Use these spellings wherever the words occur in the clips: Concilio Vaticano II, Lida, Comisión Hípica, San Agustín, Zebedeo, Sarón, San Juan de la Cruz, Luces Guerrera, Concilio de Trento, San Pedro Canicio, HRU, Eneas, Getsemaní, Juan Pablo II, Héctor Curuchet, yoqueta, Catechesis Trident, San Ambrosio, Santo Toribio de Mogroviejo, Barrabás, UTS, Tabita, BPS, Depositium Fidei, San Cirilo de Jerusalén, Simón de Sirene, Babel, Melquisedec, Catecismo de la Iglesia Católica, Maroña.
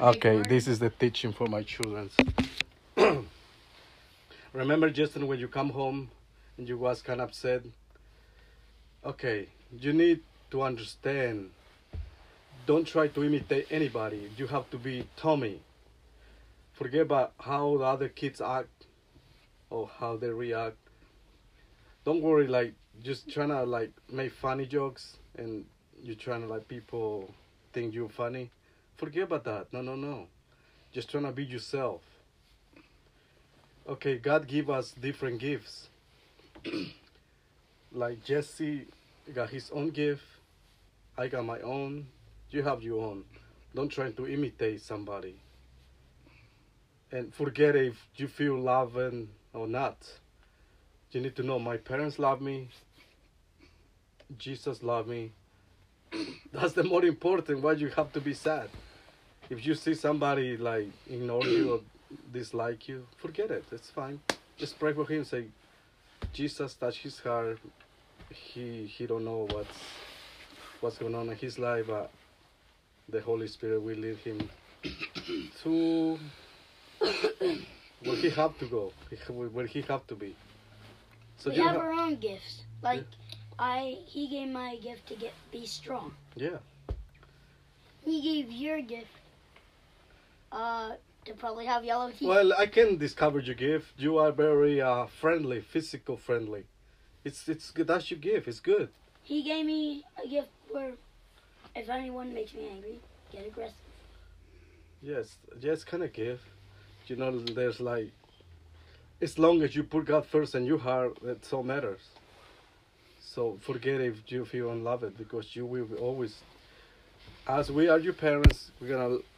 Okay, this is the teaching for my children. Remember, Justin, when you come home and you was kind of upset. Okay, you need to understand. Don't try to imitate anybody. You have to be Tommy. Forget about how the other kids act or how they react. Don't worry, like, just trying to, like, make funny jokes and you're trying to, like, people think you're funny. Forget about that. No, no, no. Just trying to be yourself. Okay, God give us different gifts. Like Jesse got his own gift. I got my own. You have your own. Don't try to imitate somebody. And forget if you feel loving or not. You need to know my parents love me. Jesus loved me. That's the more important, why you have to be sad. If you see somebody like ignore you or dislike you, forget it, it's fine. Just pray for him, say, Jesus touched his heart. He don't know what's going on in his life, but the Holy Spirit will lead him to where he have to go, where he have to be. So we have our own gifts, like, yeah. He gave my gift to be strong. Yeah. He gave your gift to probably have yellow teeth. Well, I can discover your gift. You are very friendly, physical friendly. It's good. That's your gift. It's good. He gave me a gift where if anyone makes me angry, get aggressive. Yes, yes, kind of gift. You know, there's like, as long as you put God first in your heart, that's all matters. So forget if you feel unloved, because you will be always, as we are your parents, we're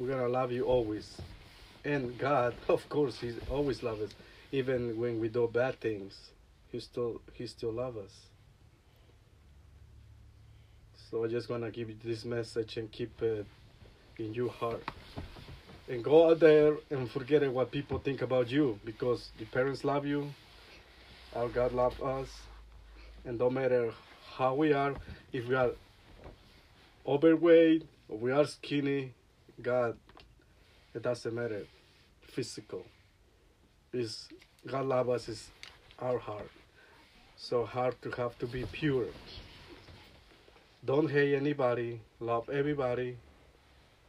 gonna love you always. And God, of course, He always loves us, even when we do bad things, He still loves us. So I just wanna give you this message and keep it in your heart, and go out there and forget what people think about you, because your parents love you, our God loves us. And don't matter how we are, if we are overweight or we are skinny, God, it doesn't matter. Physical. Is God loves us, is our heart. So hard to have to be pure. Don't hate anybody. Love everybody.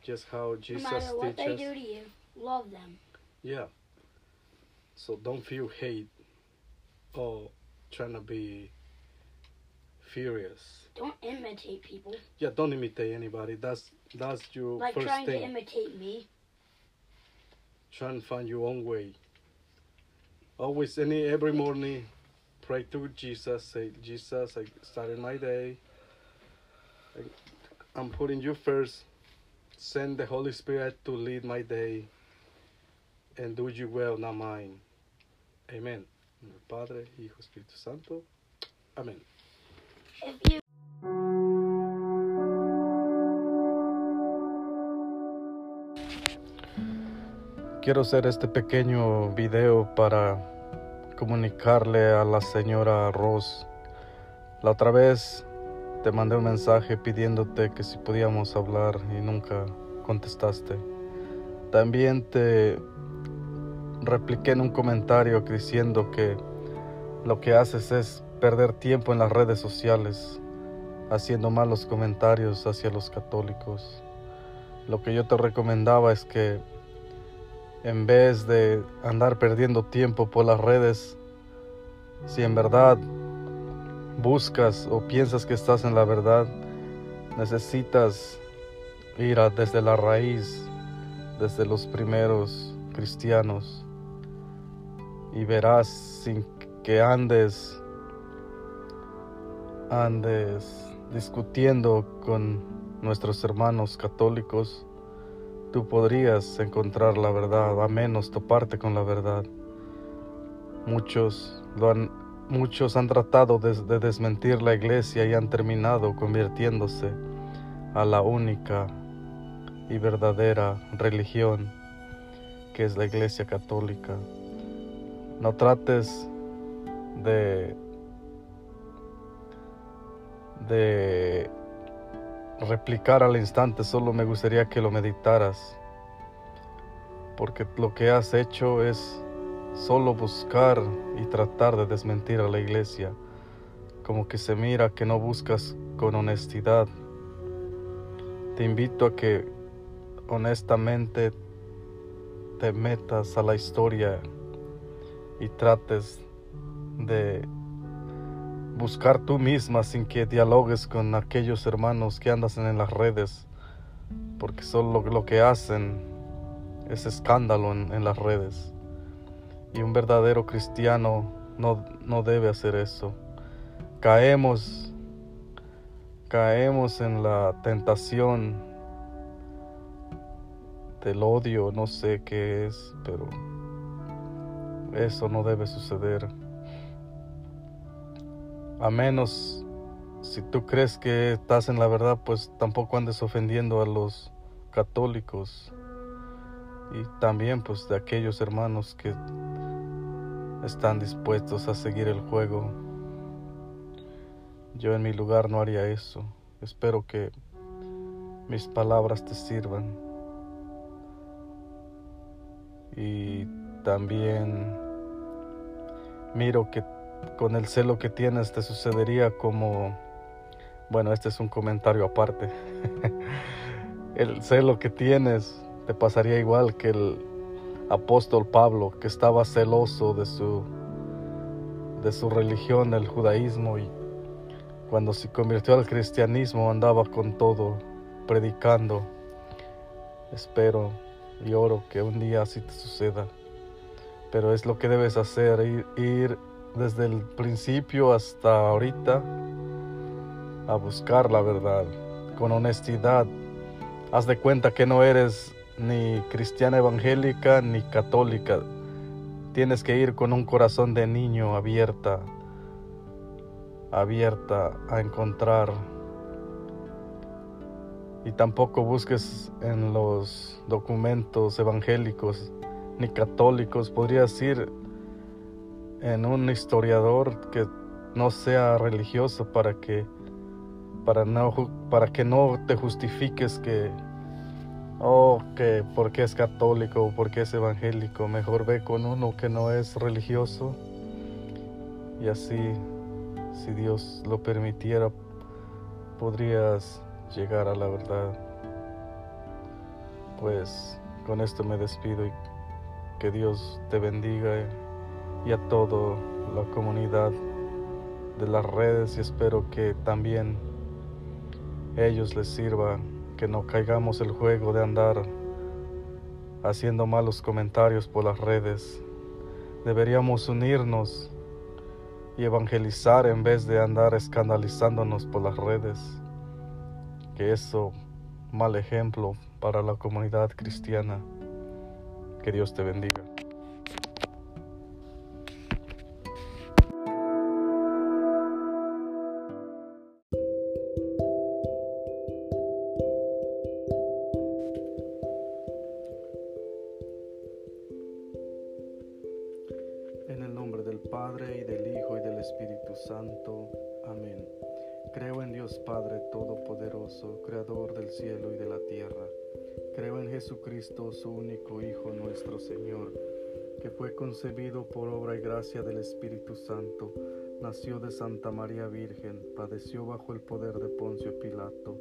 Just how Jesus teaches. No matter what they do to you, love them. Yeah. So don't feel hate or trying to be furious. Don't imitate people. Yeah, don't imitate anybody. That's your first thing. Like trying to imitate me. Try and find your own way. Always, every morning, pray to Jesus. Say, Jesus, I started my day. I'm putting you first. Send the Holy Spirit to lead my day. And do your will, not mine. Amen. In the Padre, Hijo, Espíritu Santo. Amen. Quiero hacer este pequeño video para comunicarle a la señora Ross. La otra vez te mandé un mensaje pidiéndote que si podíamos hablar y nunca contestaste. También te repliqué en un comentario diciendo que lo que haces es perder tiempo en las redes sociales, haciendo malos comentarios hacia los católicos. Lo que yo te recomendaba es que en vez de andar perdiendo tiempo por las redes, si en verdad buscas o piensas que estás en la verdad, necesitas ir desde la raíz, desde los primeros cristianos, y verás sin que andes discutiendo con nuestros hermanos católicos, tú podrías encontrar la verdad, a menos toparte con la verdad. Muchos han tratado de desmentir la iglesia y han terminado convirtiéndose a la única y verdadera religión, que es la iglesia católica. No trates de replicar al instante, solo me gustaría que lo meditaras porque lo que has hecho es solo buscar y tratar de desmentir a la iglesia, como que se mira que no buscas con honestidad. Te invito a que honestamente te metas a la historia y trates de buscar tú misma sin que dialogues con aquellos hermanos que andan en las redes, porque solo lo que hacen es escándalo en las redes. Y un verdadero cristiano no debe hacer eso. Caemos en la tentación del odio, no sé qué es, pero eso no debe suceder. A menos si tú crees que estás en la verdad, pues tampoco andes ofendiendo a los católicos y también pues de aquellos hermanos que están dispuestos a seguir el juego. Yo en mi lugar no haría eso. Espero que mis palabras te sirvan. Y también miro que con el celo que tienes te sucedería como... Bueno, este es un comentario aparte. El celo que tienes te pasaría igual que el apóstol Pablo, que estaba celoso de su religión, el judaísmo, y cuando se convirtió al cristianismo andaba con todo, predicando. Espero y oro que un día así te suceda. Pero es lo que debes hacer, ir desde el principio hasta ahorita a buscar la verdad, con honestidad. Haz de cuenta que no eres ni cristiana evangélica ni católica. Tienes que ir con un corazón de niño abierta a encontrar, y tampoco busques en los documentos evangélicos ni católicos. Podrías ir en un historiador que no sea religioso para que no te justifiques que porque es católico o porque es evangélico. Mejor ve con uno que no es religioso, y así, si Dios lo permitiera, podrías llegar a la verdad. Pues con esto me despido, y que Dios te bendiga y a toda la comunidad de las redes, y espero que también a ellos les sirva, que no caigamos el juego de andar haciendo malos comentarios por las redes. Deberíamos unirnos y evangelizar en vez de andar escandalizándonos por las redes, que eso mal ejemplo para la comunidad cristiana. Que Dios te bendiga. En el nombre del Padre, y del Hijo, y del Espíritu Santo. Amén. Creo en Dios Padre Todopoderoso, Creador del cielo y de la tierra. Creo en Jesucristo, su único Hijo, nuestro Señor, que fue concebido por obra y gracia del Espíritu Santo, nació de Santa María Virgen, padeció bajo el poder de Poncio Pilato,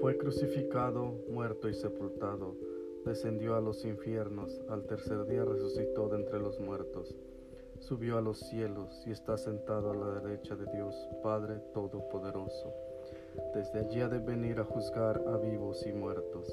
fue crucificado, muerto y sepultado, descendió a los infiernos, al tercer día resucitó de entre los muertos, subió a los cielos y está sentado a la derecha de Dios, Padre Todopoderoso. Desde allí ha de venir a juzgar a vivos y muertos.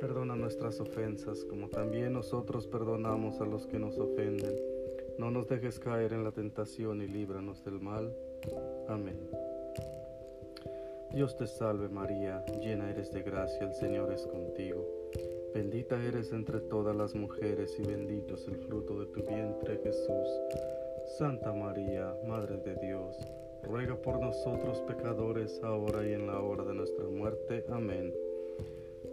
Perdona nuestras ofensas, como también nosotros perdonamos a los que nos ofenden. No nos dejes caer en la tentación y líbranos del mal. Amén. Dios te salve María, llena eres de gracia, el Señor es contigo. Bendita eres entre todas las mujeres y bendito es el fruto de tu vientre, Jesús. Santa María, Madre de Dios, ruega por nosotros pecadores, ahora y en la hora de nuestra muerte. Amén.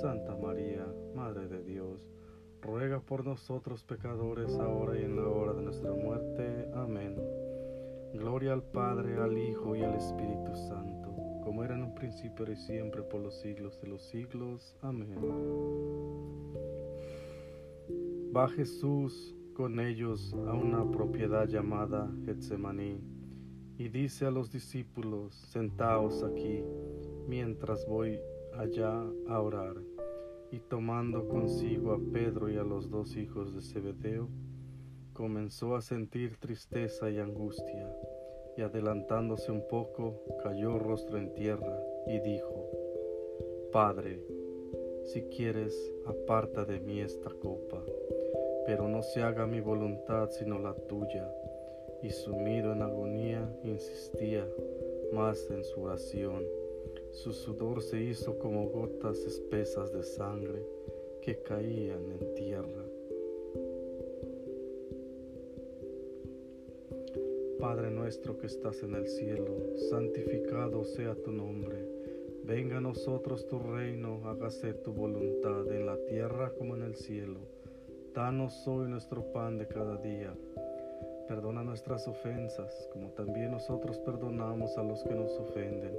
Santa María, Madre de Dios, ruega por nosotros pecadores, ahora y en la hora de nuestra muerte. Amén. Gloria al Padre, al Hijo y al Espíritu Santo, como era en un principio y siempre por los siglos de los siglos. Amén. Va Jesús con ellos a una propiedad llamada Getsemaní, y dice a los discípulos: sentaos aquí, mientras voy allá a orar. Y tomando consigo a Pedro y a los dos hijos de Zebedeo, comenzó a sentir tristeza y angustia, y adelantándose un poco, cayó rostro en tierra, y dijo: Padre, si quieres, aparta de mí esta copa, pero no se haga mi voluntad sino la tuya. Y sumido en agonía, insistía más en su oración. Su sudor se hizo como gotas espesas de sangre que caían en tierra. Padre nuestro que estás en el cielo, santificado sea tu nombre. Venga a nosotros tu reino, hágase tu voluntad en la tierra como en el cielo. Danos hoy nuestro pan de cada día. Perdona nuestras ofensas, como también nosotros perdonamos a los que nos ofenden.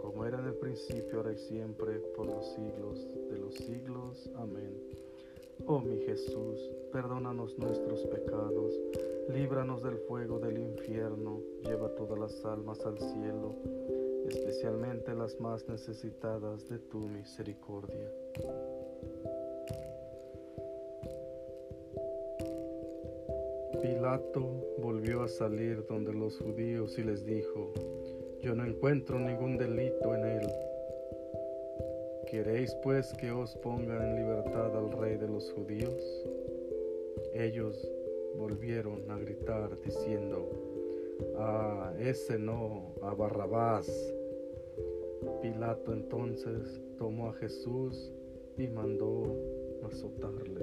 como era en el principio, ahora y siempre, por los siglos de los siglos. Amén. Oh mi Jesús, perdónanos nuestros pecados, líbranos del fuego del infierno, lleva todas las almas al cielo, especialmente las más necesitadas de tu misericordia. Pilato volvió a salir donde los judíos y les dijo: Yo no encuentro ningún delito en él. ¿Queréis pues que os ponga en libertad al rey de los judíos? Ellos volvieron a gritar diciendo: A ese no, a Barrabás. Pilato entonces tomó a Jesús y mandó azotarle.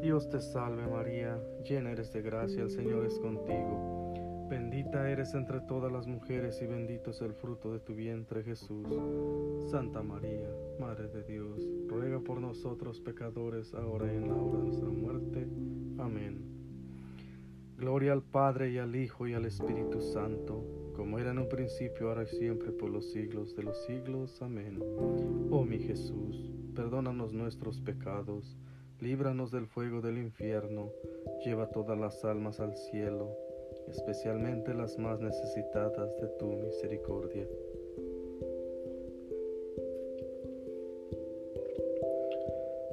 Dios te salve María, llena eres de gracia, el Señor es contigo. Bendita eres entre todas las mujeres y bendito es el fruto de tu vientre, Jesús. Santa María, Madre de Dios, ruega por nosotros pecadores, ahora y en la hora de nuestra muerte. Amén. Gloria al Padre, y al Hijo, y al Espíritu Santo, como era en un principio, ahora y siempre, por los siglos de los siglos. Amén. Oh mi Jesús, perdónanos nuestros pecados, líbranos del fuego del infierno, lleva todas las almas al cielo, especialmente las más necesitadas de tu misericordia.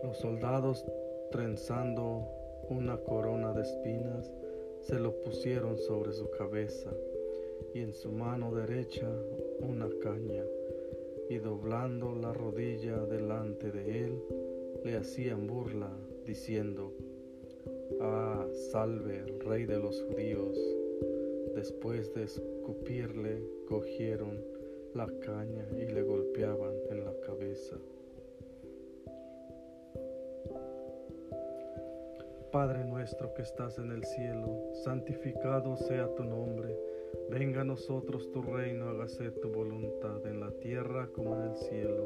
Los soldados, trenzando una corona de espinas, se lo pusieron sobre su cabeza, y en su mano derecha una caña, y doblando la rodilla delante de él, le hacían burla, diciendo: «Ah, salve, rey de los judíos». Después de escupirle, cogieron la caña y le golpeaban en la cabeza. Padre nuestro que estás en el cielo, santificado sea tu nombre. Venga a nosotros tu reino, hágase tu voluntad en la tierra como en el cielo.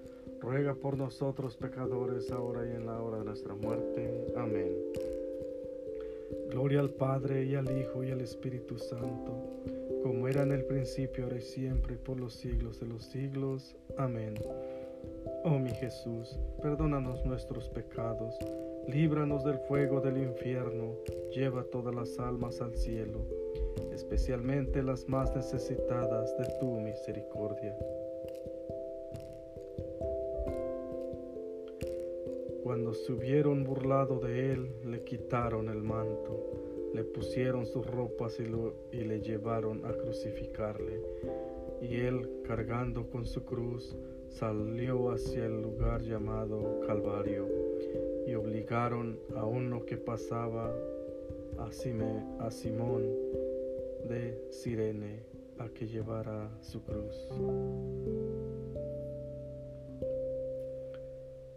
ruega por nosotros pecadores, ahora y en la hora de nuestra muerte. Amén. Gloria al Padre, y al Hijo, y al Espíritu Santo, como era en el principio, ahora y siempre, y por los siglos de los siglos. Amén. Oh mi Jesús, perdónanos nuestros pecados, líbranos del fuego del infierno, lleva todas las almas al cielo, especialmente las más necesitadas de tu misericordia. Cuando se hubieron burlado de él, le quitaron el manto, le pusieron sus ropas y le llevaron a crucificarle. Y él, cargando con su cruz, salió hacia el lugar llamado Calvario, y obligaron a uno que pasaba a Simón de Sirene al que llevara su cruz.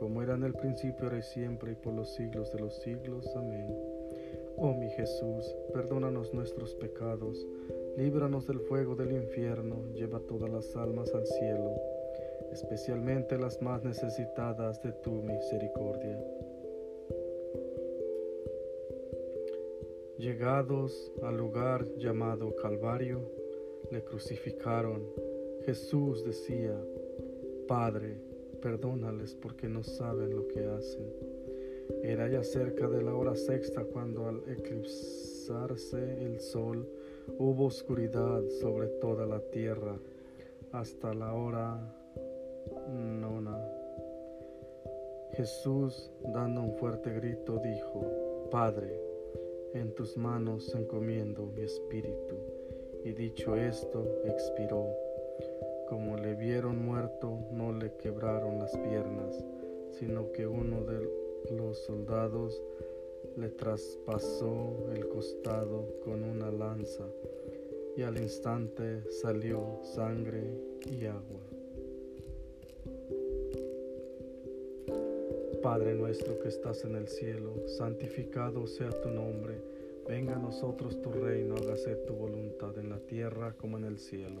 como era en el principio, ahora y siempre, y por los siglos de los siglos. Amén. Oh mi Jesús, perdónanos nuestros pecados, líbranos del fuego del infierno, lleva todas las almas al cielo, especialmente las más necesitadas de tu misericordia. Llegados al lugar llamado Calvario, le crucificaron. Jesús decía: Padre, perdónales porque no saben lo que hacen. Era ya cerca de la hora sexta cuando, al eclipsarse el sol, hubo oscuridad sobre toda la tierra hasta la hora nona. Jesús, dando un fuerte grito, dijo: Padre, en tus manos encomiendo mi espíritu. Y dicho esto, expiró. Como le vieron muerto, no le quebraron las piernas, sino que uno de los soldados le traspasó el costado con una lanza, y al instante salió sangre y agua. Padre nuestro que estás en el cielo, santificado sea tu nombre. Venga a nosotros tu reino, hágase tu voluntad en la tierra como en el cielo.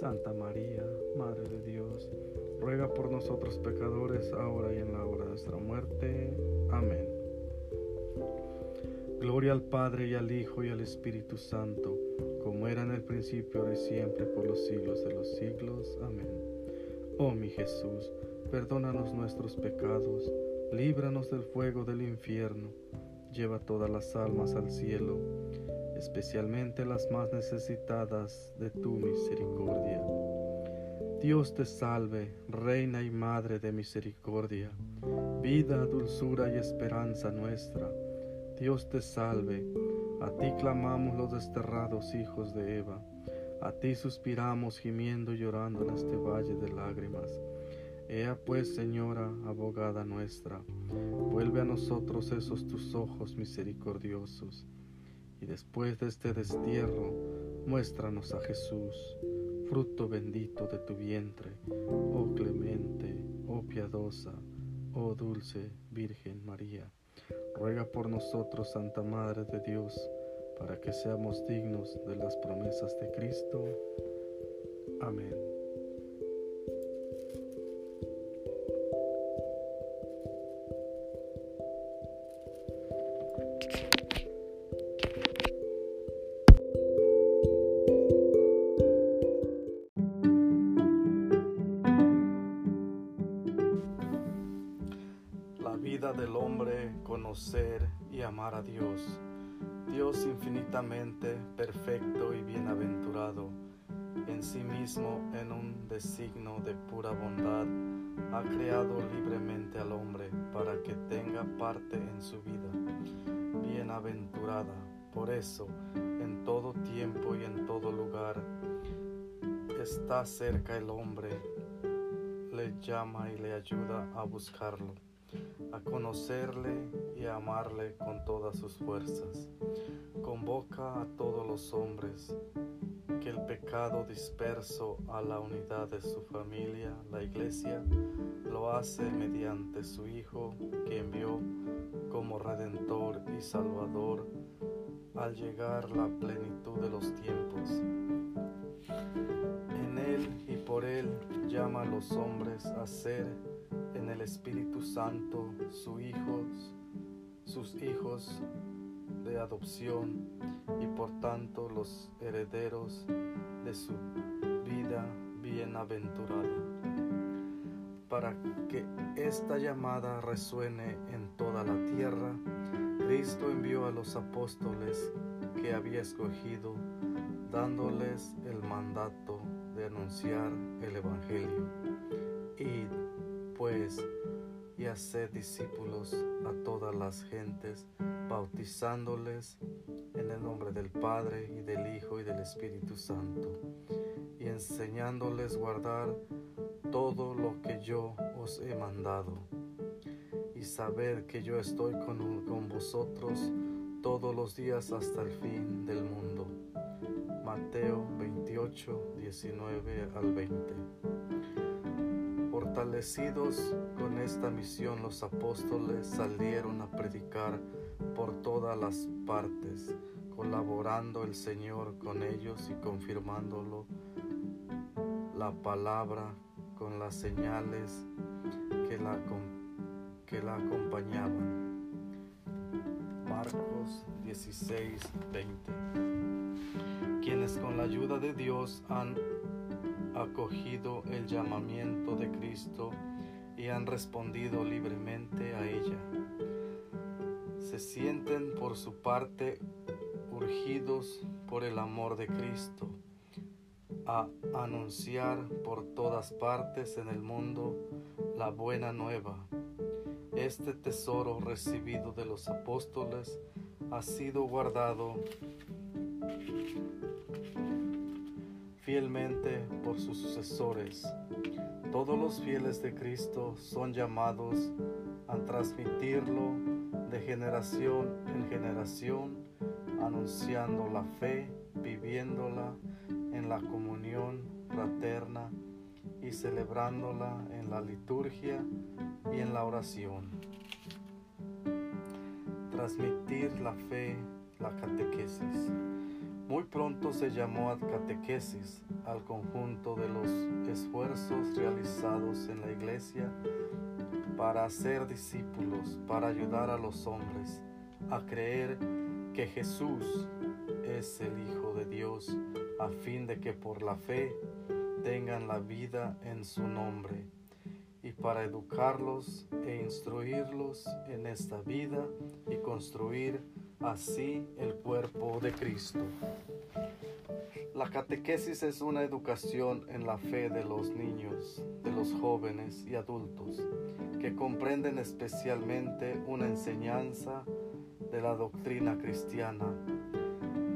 Santa María, Madre de Dios, ruega por nosotros pecadores, ahora y en la hora de nuestra muerte. Amén. Gloria al Padre, y al Hijo, y al Espíritu Santo, como era en el principio, ahora y siempre, por los siglos de los siglos. Amén. Oh mi Jesús, perdónanos nuestros pecados, líbranos del fuego del infierno. Lleva todas las almas al cielo, especialmente las más necesitadas de tu misericordia. Dios te salve, Reina y Madre de misericordia, vida, dulzura y esperanza nuestra. Dios te salve, a ti clamamos los desterrados hijos de Eva, a ti suspiramos gimiendo y llorando en este valle de lágrimas. Ea pues, Señora, abogada nuestra, vuelve a nosotros esos tus ojos misericordiosos, y después de este destierro, muéstranos a Jesús, fruto bendito de tu vientre, oh clemente, oh piadosa, oh dulce Virgen María. Ruega por nosotros, Santa Madre de Dios, para que seamos dignos de las promesas de Cristo. Amén. Conocer y amar a Dios, Dios infinitamente perfecto y bienaventurado, en sí mismo, en un designio de pura bondad, ha creado libremente al hombre para que tenga parte en su vida bienaventurada. Por eso, en todo tiempo y en todo lugar, está cerca el hombre, le llama y le ayuda a buscarlo, a conocerle y a amarle con todas sus fuerzas. Convoca a todos los hombres que el pecado disperso a la unidad de su familia, la Iglesia, lo hace mediante su Hijo que envió como Redentor y Salvador al llegar la plenitud de los tiempos. En Él y por Él llama a los hombres a ser en el Espíritu Santo sus hijos de adopción y por tanto los herederos de su vida bienaventurada, para que esta llamada resuene en toda la tierra. Cristo envió a los apóstoles que había escogido, dándoles el mandato de anunciar el Evangelio. Id, pues, y haced discípulos a todas las gentes, bautizándoles en el nombre del Padre, y del Hijo, y del Espíritu Santo, y enseñándoles guardar todo lo que yo os he mandado. Y sabed que yo estoy con vosotros todos los días hasta el fin del mundo. Mateo 28, 19 al 20. Fortalecidos con esta misión, los apóstoles salieron a predicar por todas las partes, colaborando el Señor con ellos y confirmándolo la palabra con las señales que la acompañaban. Marcos 16, 20. Quienes con la ayuda de Dios han acogido el llamamiento de Cristo y han respondido libremente a ella, se sienten por su parte urgidos por el amor de Cristo a anunciar por todas partes en el mundo la buena nueva. Este tesoro recibido de los apóstoles ha sido guardado fielmente por sus sucesores. Todos los fieles de Cristo son llamados a transmitirlo de generación en generación, anunciando la fe, viviéndola en la comunión fraterna y celebrándola en la liturgia y en la oración. Transmitir la fe, la catequesis. Muy pronto se llamó a catequesis al conjunto de los esfuerzos realizados en la Iglesia para hacer discípulos, para ayudar a los hombres a creer que Jesús es el Hijo de Dios, a fin de que por la fe tengan la vida en su nombre, y para educarlos e instruirlos en esta vida y construir así el cuerpo de Cristo. La catequesis es una educación en la fe de los niños, de los jóvenes y adultos, que comprenden especialmente una enseñanza de la doctrina cristiana,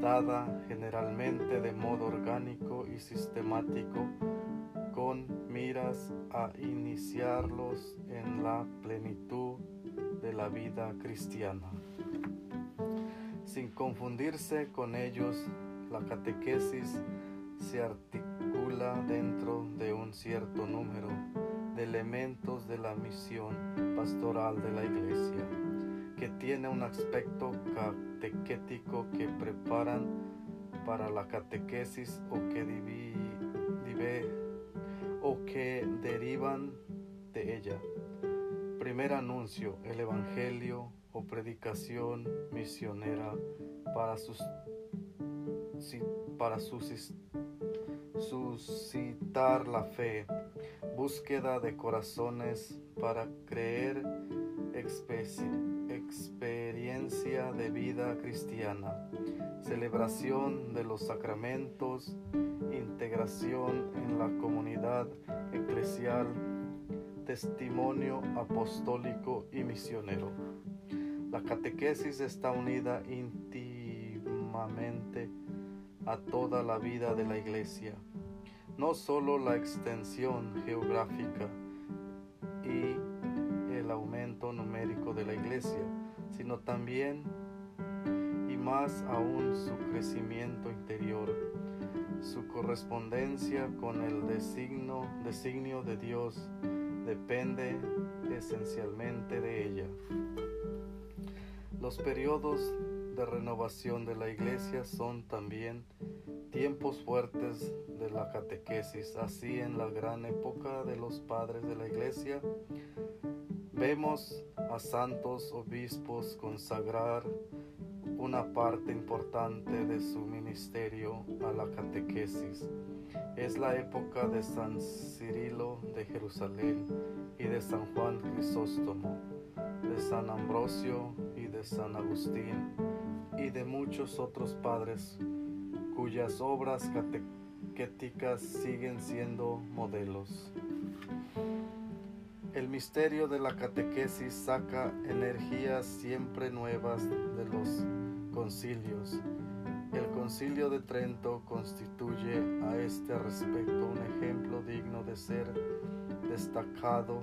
dada generalmente de modo orgánico y sistemático, con miras a iniciarlos en la plenitud de la vida cristiana. Sin confundirse con ellos, la catequesis se articula dentro de un cierto número de elementos de la misión pastoral de la Iglesia, que tiene un aspecto catequético que preparan para la catequesis o que derivan de ella. Primer anuncio, el Evangelio o predicación misionera para suscitar la fe, búsqueda de corazones para creer, experiencia de vida cristiana, celebración de los sacramentos, integración en la comunidad eclesial, testimonio apostólico y misionero. La catequesis está unida íntimamente a toda la vida de la Iglesia. No solo la extensión geográfica y el aumento numérico de la Iglesia, sino también y más aún su crecimiento interior, su correspondencia con el designio de Dios depende esencialmente de ella. Los periodos de renovación de la Iglesia son también tiempos fuertes de la catequesis. Así, en la gran época de los padres de la Iglesia, vemos a santos obispos consagrar una parte importante de su ministerio a la catequesis. Es la época de San Cirilo de Jerusalén y de San Juan Crisóstomo, de San Ambrosio y de San Agustín, y de muchos otros padres cuyas obras catequéticas siguen siendo modelos. El misterio de la catequesis saca energías siempre nuevas de los concilios. El Concilio de Trento constituye a este respecto un ejemplo digno de ser destacado.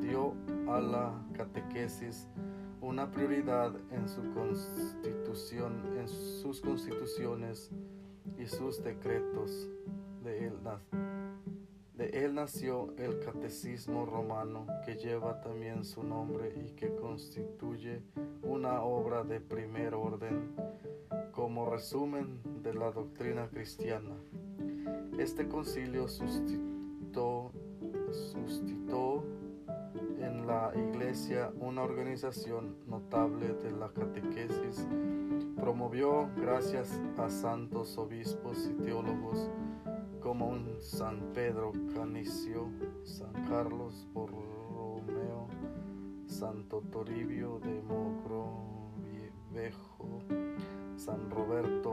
Dio a la catequesis una prioridad en su constitución, en sus constituciones y sus decretos. De él nació el Catecismo romano, que lleva también su nombre y que constituye una obra de primer orden como resumen de la doctrina cristiana. Este concilio suscitó en la Iglesia una organización notable de la catequesis, promovió, gracias a santos obispos y teólogos como un San Pedro Canicio, San Carlos Borromeo, Santo Toribio de Mogroviejo, San Roberto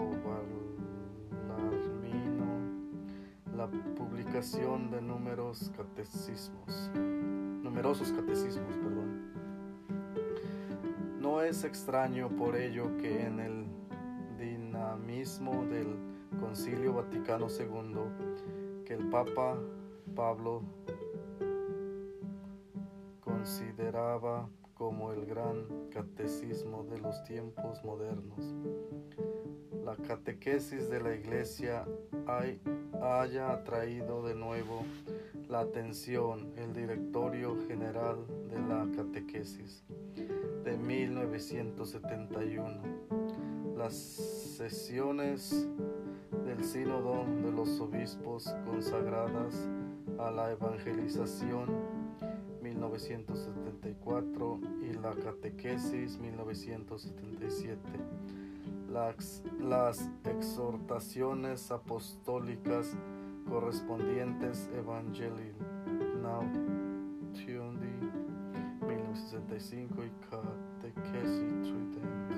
Valarmino, la publicación de numerosos catecismos. No es extraño por ello que en el dinamismo del Concilio Vaticano II, que el Papa Pablo consideraba como el gran catecismo de los tiempos modernos, la catequesis de la Iglesia haya atraído de nuevo la atención, el Directorio General de la Catequesis de 1971, las sesiones del Sínodo de los Obispos consagradas a la Evangelización 1974 y la Catequesis 1977, las exhortaciones apostólicas correspondientes Evangelii Nuntiandi 1965 y Catechesis Trident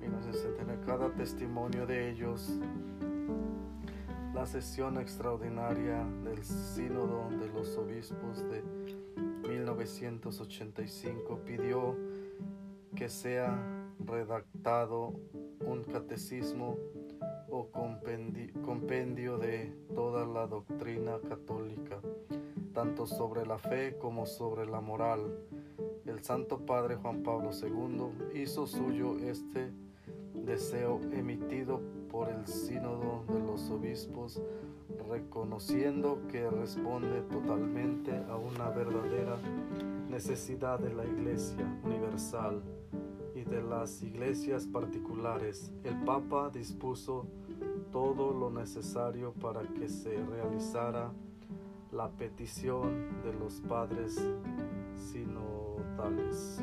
1969. Cada testimonio de ellos, la sesión extraordinaria del Sínodo de los Obispos de 1985 pidió que sea redactado un catecismo o compendio de toda la doctrina católica, tanto sobre la fe como sobre la moral. El Santo Padre Juan Pablo II hizo suyo este deseo emitido por el Sínodo de los Obispos, reconociendo que responde totalmente a una verdadera necesidad de la Iglesia universal y de las iglesias particulares. El Papa dispuso todo lo necesario para que se realizara la petición de los padres sinodales.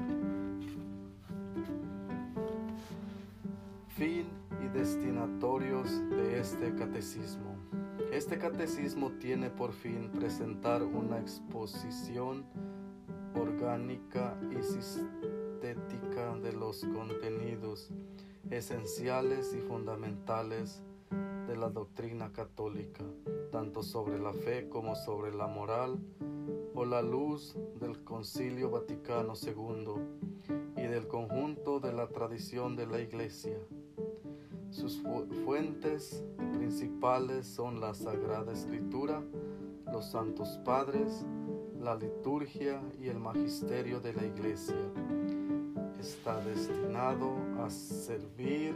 Fin y destinatorios de este catecismo. Este catecismo tiene por fin presentar una exposición orgánica y sistemática estética de los contenidos esenciales y fundamentales de la doctrina católica, tanto sobre la fe como sobre la moral, o la luz del Concilio Vaticano II y del conjunto de la tradición de la Iglesia. Sus fuentes principales son la Sagrada Escritura, los Santos Padres, la liturgia y el magisterio de la Iglesia. Está destinado a servir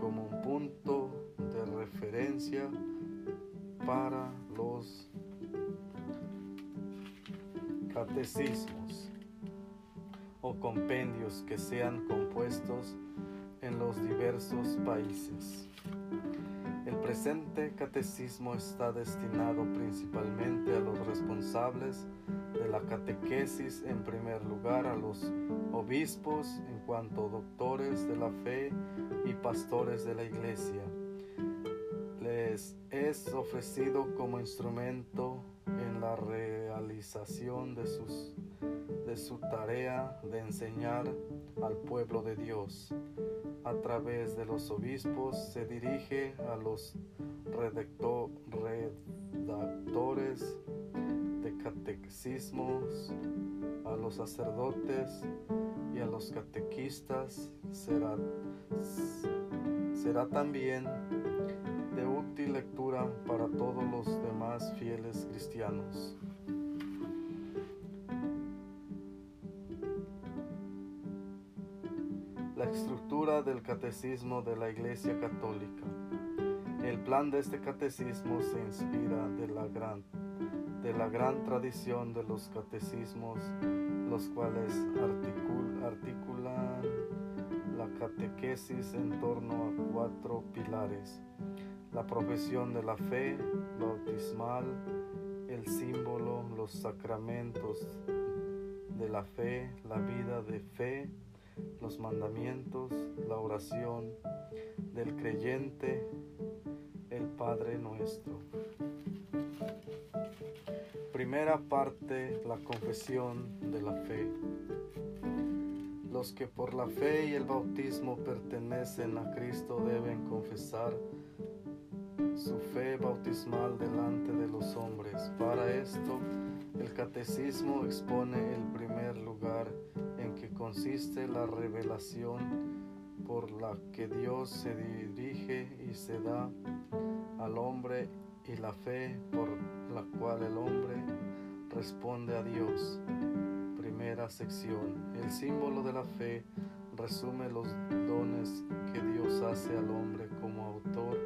como un punto de referencia para los catecismos o compendios que sean compuestos en los diversos países. El presente catecismo está destinado principalmente a los responsables de la catequesis, en primer lugar a los obispos en cuanto doctores de la fe y pastores de la Iglesia. Les es ofrecido como instrumento en la realización de su tarea de enseñar al pueblo de Dios. A través de los obispos se dirige a los redactores de catecismos, a los sacerdotes y a los catequistas. Será también de útil lectura para todos los demás fieles cristianos. La estructura del Catecismo de la Iglesia Católica. El plan de este catecismo se inspira de la gran tradición de los catecismos, los cuales articulan la catequesis en torno a cuatro pilares: la profesión de la fe, bautismal, el símbolo, los sacramentos de la fe, la vida de fe, los mandamientos, la oración del creyente, el Padre Nuestro. Primera parte, la confesión de la fe. Los que por la fe y el bautismo pertenecen a Cristo deben confesar su fe bautismal delante de los hombres. Para esto, el catecismo expone el primer lugar en que consiste la revelación por la que Dios se dirige y se da al hombre, y la fe por la cual el hombre responde a Dios. Primera sección. El símbolo de la fe resume los dones que Dios hace al hombre como autor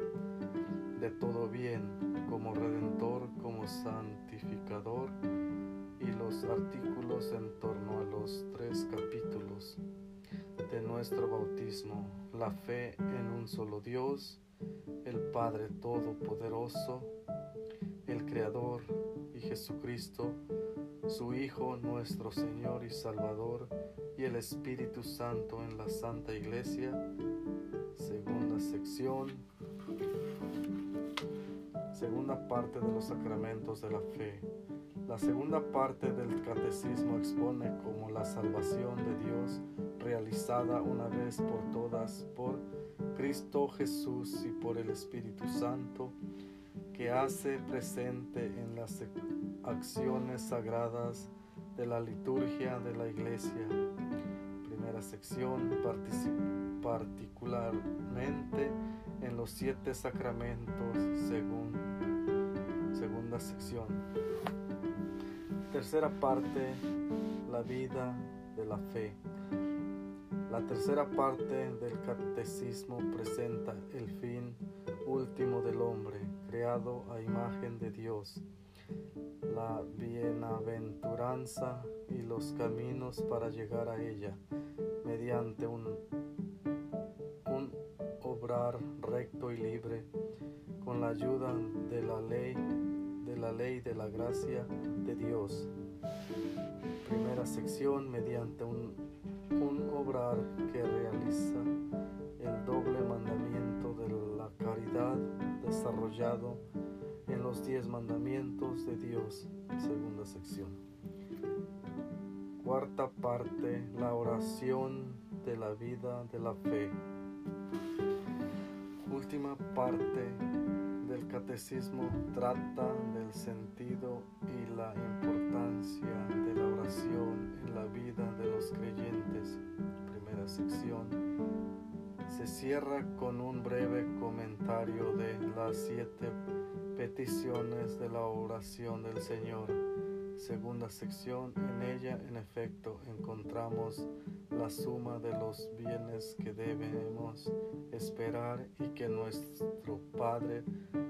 de todo bien, como redentor, como santificador, y los artículos en torno a los tres capítulos de nuestro bautismo: la fe en un solo Dios, el Padre Todopoderoso, el Creador, y Jesucristo, su Hijo, nuestro Señor y Salvador, y el Espíritu Santo en la Santa Iglesia. Segunda sección. Segunda parte de los sacramentos de la fe. La segunda parte del catecismo expone cómo la salvación de Dios, realizada una vez por todas por Cristo Jesús y por el Espíritu Santo, que hace presente en las acciones sagradas de la liturgia de la Iglesia. Primera sección. Particularmente en los 7 sacramentos. Segunda sección. Tercera parte, la vida de la fe. La tercera parte del catecismo presenta el fin último del hombre, creado a imagen de Dios, la bienaventuranza y los caminos para llegar a ella, mediante un obrar recto y libre, con la ayuda de la ley de la gracia de Dios. Primera sección. Mediante un obrar que realiza el doble mandamiento de la caridad, desarrollado en los 10 mandamientos de Dios. Segunda sección. Cuarta parte, la oración de la vida de la fe. Última parte del catecismo trata del sentido y la importancia de la oración en la vida de los creyentes. Primera sección. Se cierra con un breve comentario de las 7 peticiones de la oración del Señor. Segunda sección, en ella, en efecto, encontramos la suma de los bienes que debemos esperar y que nuestro Padre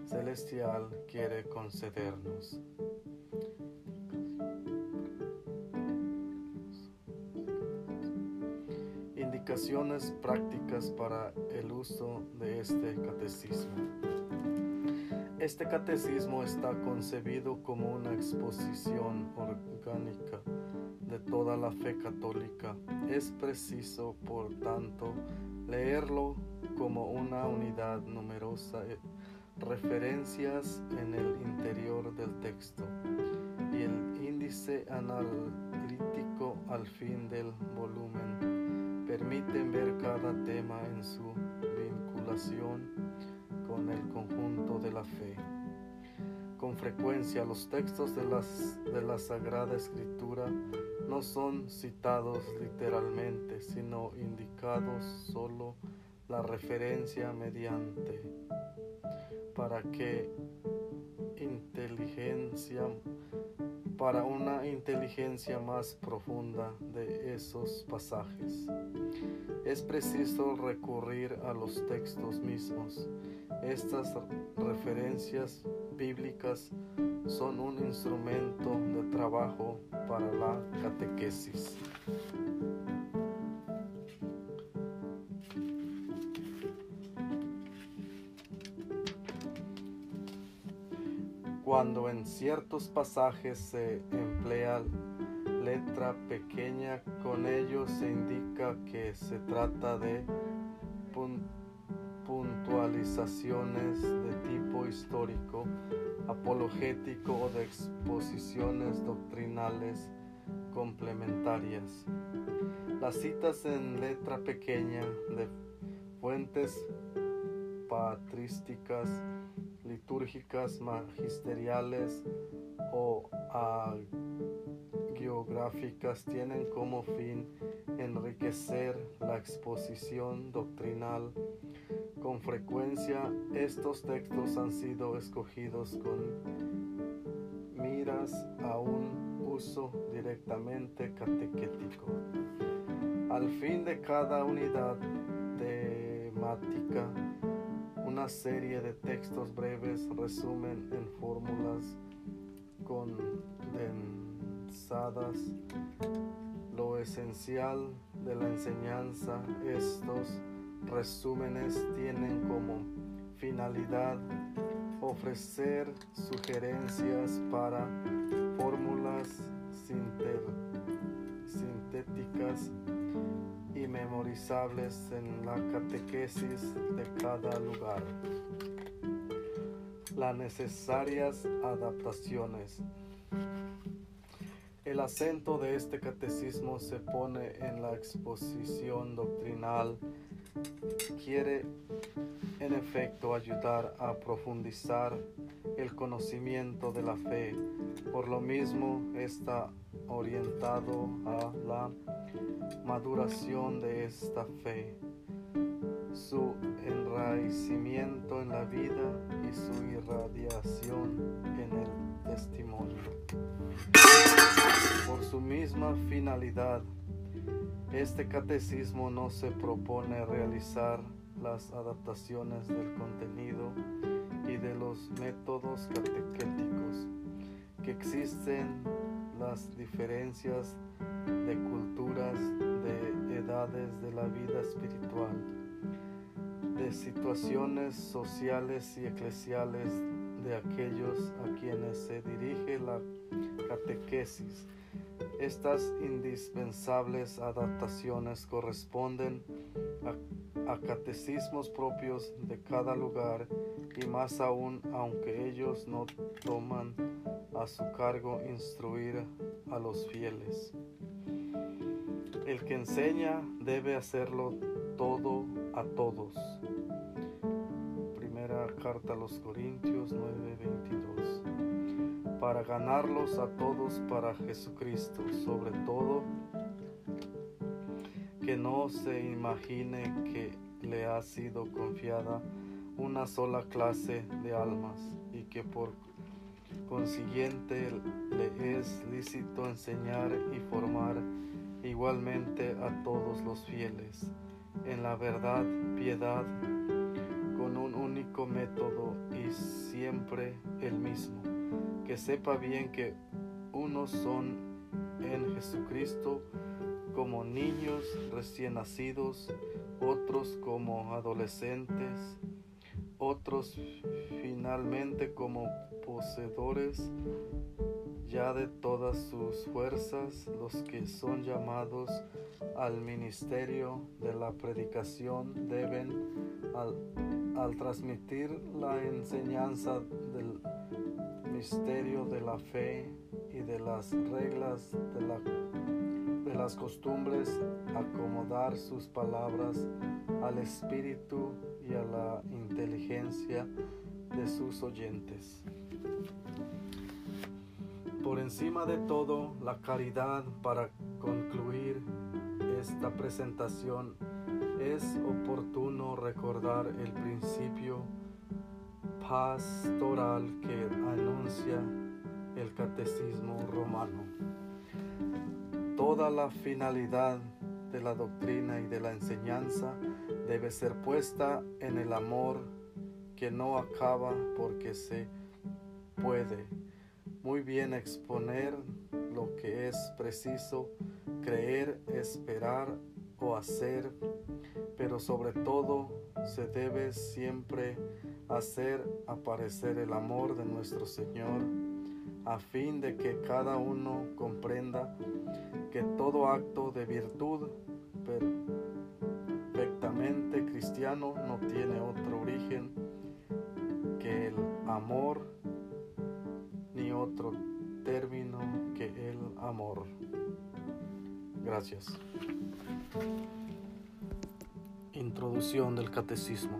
Celestial quiere concedernos. Indicaciones prácticas para el uso de este catecismo. Este catecismo está concebido como una exposición orgánica de toda la fe católica. Es preciso, por tanto, leerlo como una unidad numerosa referencias en el interior del texto y el índice analítico al fin del volumen permiten ver cada tema en su vinculación con el conjunto de la fe. Con frecuencia los textos de la Sagrada Escritura no son citados literalmente, sino indicados solo la referencia mediante, para una inteligencia más profunda de esos pasajes. Es preciso recurrir a los textos mismos. Estas referencias bíblicas son un instrumento de trabajo para la catequesis. Cuando en ciertos pasajes se emplea letra pequeña, con ello se indica que se trata de puntualizaciones de tipo histórico, apologético o de exposiciones doctrinales complementarias. Las citas en letra pequeña de fuentes patrísticas, litúrgicas, magisteriales o hagiográficas tienen como fin enriquecer la exposición doctrinal. Con frecuencia, estos textos han sido escogidos con miras a un uso directamente catequético. Al fin de cada unidad temática, una serie de textos breves resumen en fórmulas condensadas lo esencial de la enseñanza. Estos resúmenes tienen como finalidad ofrecer sugerencias para fórmulas sintéticas y memorizables en la catequesis de cada lugar. Las necesarias adaptaciones. El acento de este catecismo se pone en la exposición doctrinal. Quiere, en efecto, ayudar a profundizar el conocimiento de la fe. Por lo mismo, está orientado a la maduración de esta fe, su enraizamiento en la vida y su irradiación en el testimonio. Por su misma finalidad, este catecismo no se propone realizar las adaptaciones del contenido y de los métodos catequéticos que existen. Las diferencias de culturas, de edades de la vida espiritual, de situaciones sociales y eclesiales de aquellos a quienes se dirige la catequesis. Estas indispensables adaptaciones corresponden a catecismos propios de cada lugar y más aún, aunque ellos no toman a su cargo instruir a los fieles. El que enseña debe hacerlo todo a todos. Primera carta a los Corintios 9:22. Para ganarlos a todos para Jesucristo, sobre todo que no se imagine que le ha sido confiada una sola clase de almas y que por consiguiente le es lícito enseñar y formar igualmente a todos los fieles en la verdad, piedad, con un único método y siempre el mismo, que sepa bien que unos son en Jesucristo como niños recién nacidos, otros como adolescentes, otros finalmente como poseedores ya de todas sus fuerzas, los que son llamados al ministerio de la predicación deben, al transmitir la enseñanza del misterio de la fe y de las reglas de las costumbres, acomodar sus palabras al espíritu y a la inteligencia de sus oyentes. Por encima de todo, la caridad, para concluir esta presentación, es oportuno recordar el principio pastoral que anuncia el Catecismo Romano. Toda la finalidad de la doctrina y de la enseñanza debe ser puesta en el amor, que no acaba porque se puede muy bien exponer lo que es preciso creer, esperar o hacer, pero sobre todo se debe siempre hacer aparecer el amor de nuestro Señor, a fin de que cada uno comprenda que todo acto de virtud perfectamente cristiano no tiene otro origen que el amor, ni otro término que el amor. Gracias. Introducción del Catecismo.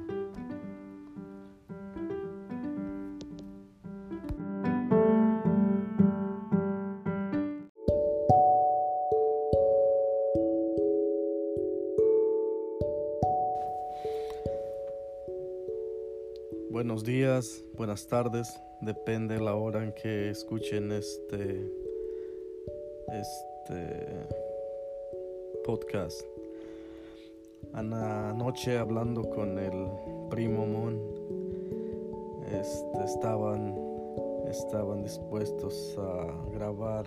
Buenos días, buenas tardes, depende la hora en que escuchen este podcast. Anoche hablando con el primo Mon, estaban dispuestos a grabar,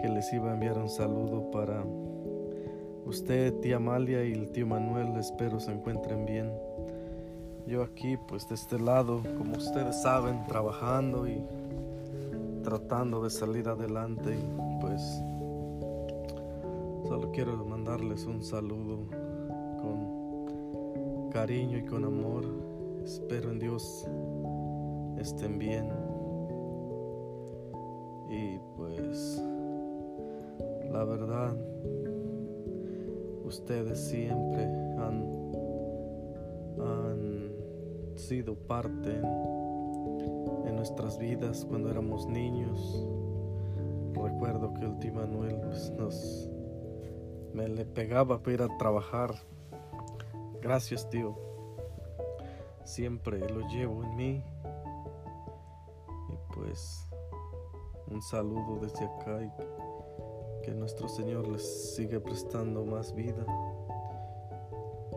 que les iba a enviar un saludo para usted, tía Amalia y el tío Manuel, espero se encuentren bien. Yo aquí, pues de este lado, como ustedes saben, trabajando y tratando de salir adelante, y pues solo quiero mandarles un saludo con cariño y con amor. Espero en Dios estén bien. Y pues la verdad, ustedes siempre han sido parte en nuestras vidas cuando éramos niños. Recuerdo que el tío Manuel me le pegaba para ir a trabajar. Gracias, tío, siempre lo llevo en mí. Y pues un saludo desde acá, y que nuestro Señor les sigue prestando más vida.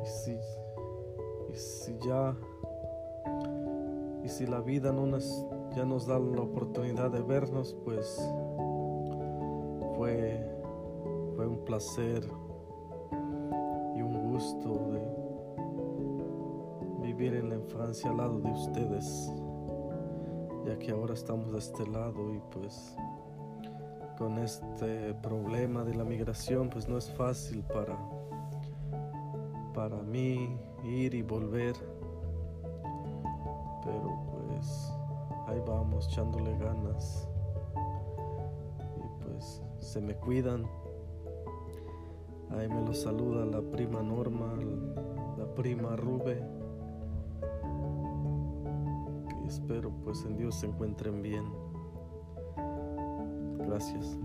Y si la vida ya nos da la oportunidad de vernos, pues fue un placer y un gusto de vivir en la infancia al lado de ustedes, ya que ahora estamos de este lado, y pues con este problema de la migración, pues no es fácil para mí ir y volver, pero pues ahí vamos echándole ganas, y pues se me cuidan, Ahí me los saluda la prima Norma, la prima Rube. Y espero pues en Dios se encuentren bien. Gracias.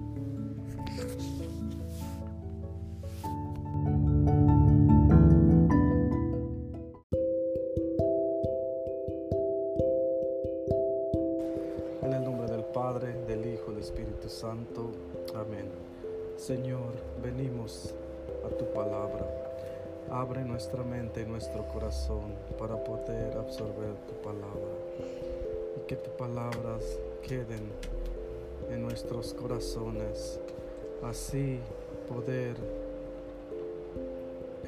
En el nombre del Padre, del Hijo, del Espíritu Santo. Amén. Señor, venimos a tu palabra. Abre nuestra mente y nuestro corazón para poder absorber tu palabra. Y que tus palabras queden en nuestros corazones. Así poder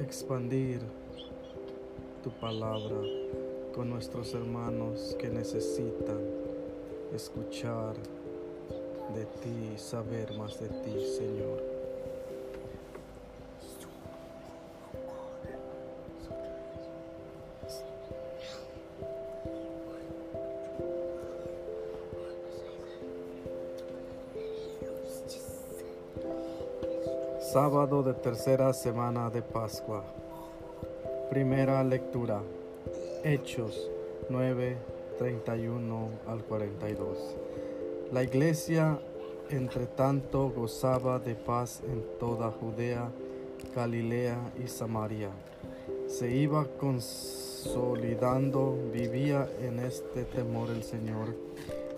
expandir tu palabra con nuestros hermanos que necesitan escuchar de ti, saber más de ti, Señor. Sábado de tercera semana de Pascua. Primera lectura. Hechos 9, 31 al 42. La iglesia, entre tanto, gozaba de paz en toda Judea, Galilea y Samaria. Se iba consolidando, vivía en este temor el Señor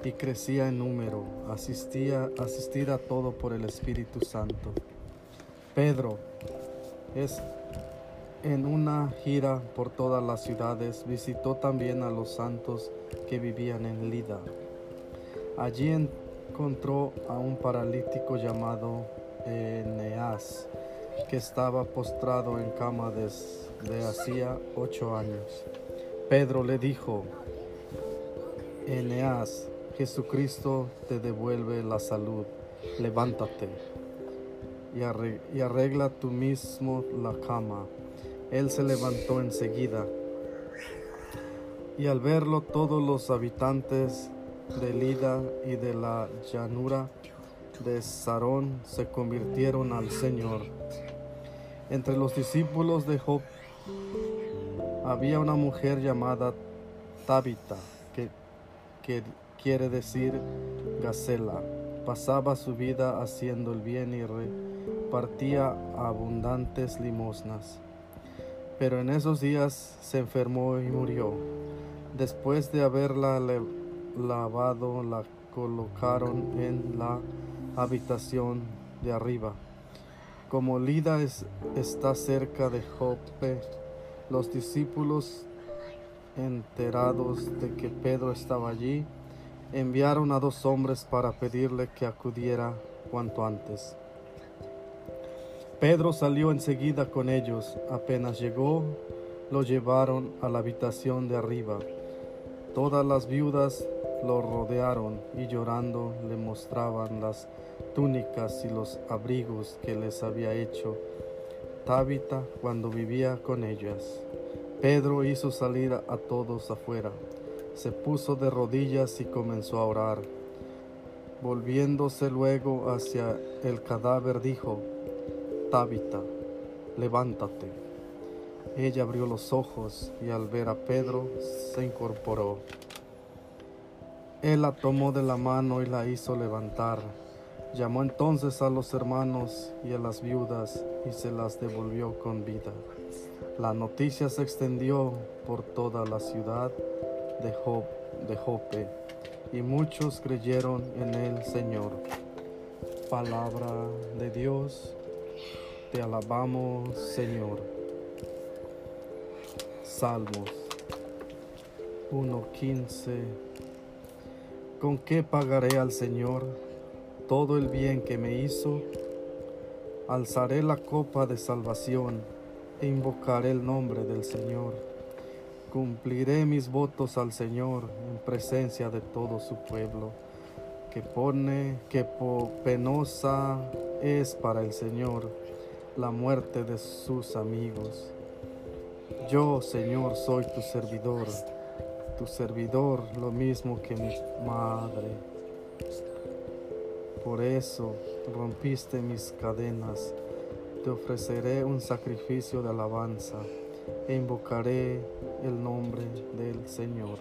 y crecía en número, asistida a todo por el Espíritu Santo. Pedro es en una gira por todas las ciudades, visitó también a los santos que vivían en Lida. Allí encontró a un paralítico llamado Eneas, que estaba postrado en cama desde hacía 8 años. Pedro le dijo: Eneas, Jesucristo te devuelve la salud, levántate y arregla tú mismo la cama. Él se levantó enseguida, y al verlo todos los habitantes de Lida y de la llanura de Sarón se convirtieron al Señor. Entre los discípulos de Jope había una mujer llamada Tabita, que quiere decir gacela. Pasaba su vida haciendo el bien y repartía abundantes limosnas. Pero en esos días se enfermó y murió. Después de haberla lavado, la colocaron en la habitación de arriba. Como Lida está cerca de Jope, los discípulos, enterados de que Pedro estaba allí, enviaron a 2 hombres para pedirle que acudiera cuanto antes. Pedro salió enseguida con ellos. Apenas llegó, lo llevaron a la habitación de arriba. Todas las viudas lo rodearon y llorando le mostraban las túnicas y los abrigos que les había hecho Tabita cuando vivía con ellas. Pedro hizo salir a todos afuera. Se puso de rodillas y comenzó a orar. Volviéndose luego hacia el cadáver, dijo: Tabita, levántate. Ella abrió los ojos y al ver a Pedro se incorporó. Él la tomó de la mano y la hizo levantar. Llamó entonces a los hermanos y a las viudas y se las devolvió con vida. La noticia se extendió por toda la ciudad de Jope, y muchos creyeron en el Señor. Palabra de Dios, te alabamos, Señor. Salmos 1:15. ¿Con qué pagaré al Señor todo el bien que me hizo? Alzaré la copa de salvación e invocaré el nombre del Señor. Cumpliré mis votos al Señor en presencia de todo su pueblo, que penosa es para el Señor la muerte de sus amigos. Yo, Señor, soy tu servidor, lo mismo que mi madre. Por eso rompiste mis cadenas, te ofreceré un sacrificio de alabanza e invocaré el nombre del Señor.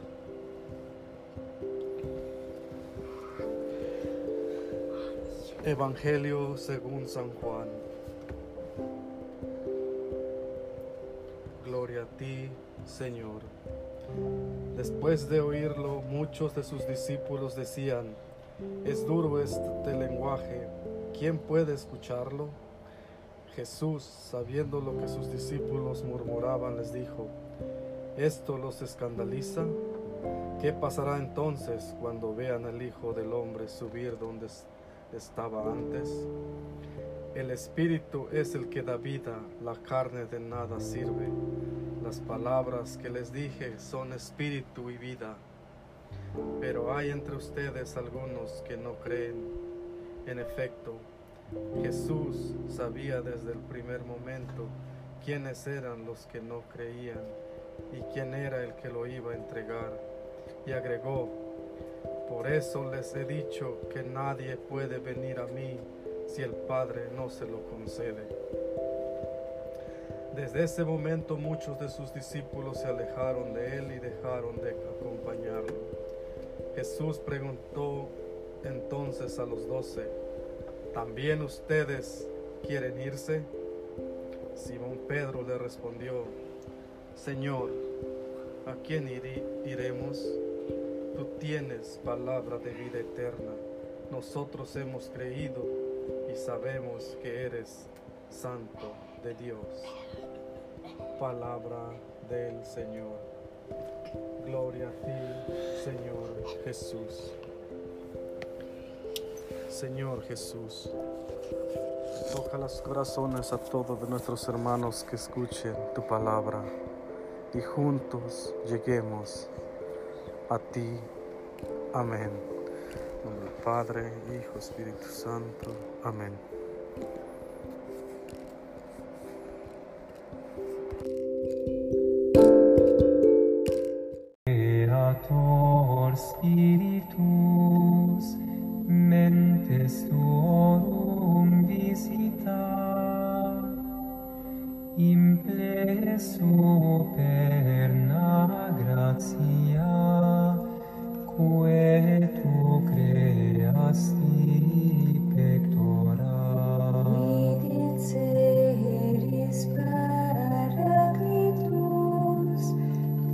Evangelio según San Juan. Gloria a ti, Señor. Después de oírlo, muchos de sus discípulos decían: «Es duro este lenguaje, ¿quién puede escucharlo?». Jesús, sabiendo lo que sus discípulos murmuraban, les dijo: «¿Esto los escandaliza? ¿Qué pasará entonces cuando vean al Hijo del Hombre subir donde estaba antes? El Espíritu es el que da vida, la carne de nada sirve. Las palabras que les dije son espíritu y vida. Pero hay entre ustedes algunos que no creen». En efecto, Jesús sabía desde el primer momento quiénes eran los que no creían y quién era el que lo iba a entregar. Y agregó: «Por eso les he dicho que nadie puede venir a mí si el Padre no se lo concede». Desde ese momento muchos de sus discípulos se alejaron de él y dejaron de acompañarlo. Jesús preguntó entonces a los 12: «¿También ustedes quieren irse?». Simón Pedro le respondió: «Señor, ¿a quién iremos? Tú tienes palabra de vida eterna. Nosotros hemos creído y sabemos que eres santo de Dios». Palabra del Señor. Gloria a ti, Señor Jesús. Señor Jesús, toca los corazones a todos de nuestros hermanos que escuchen tu palabra y juntos lleguemos a ti. Amén. En nombre del Padre, Hijo, Espíritu Santo. Amén. Spiritus, mentes tuorum visita, imple superna gratia, quae tu creasti pectora. Misericors paraclitus,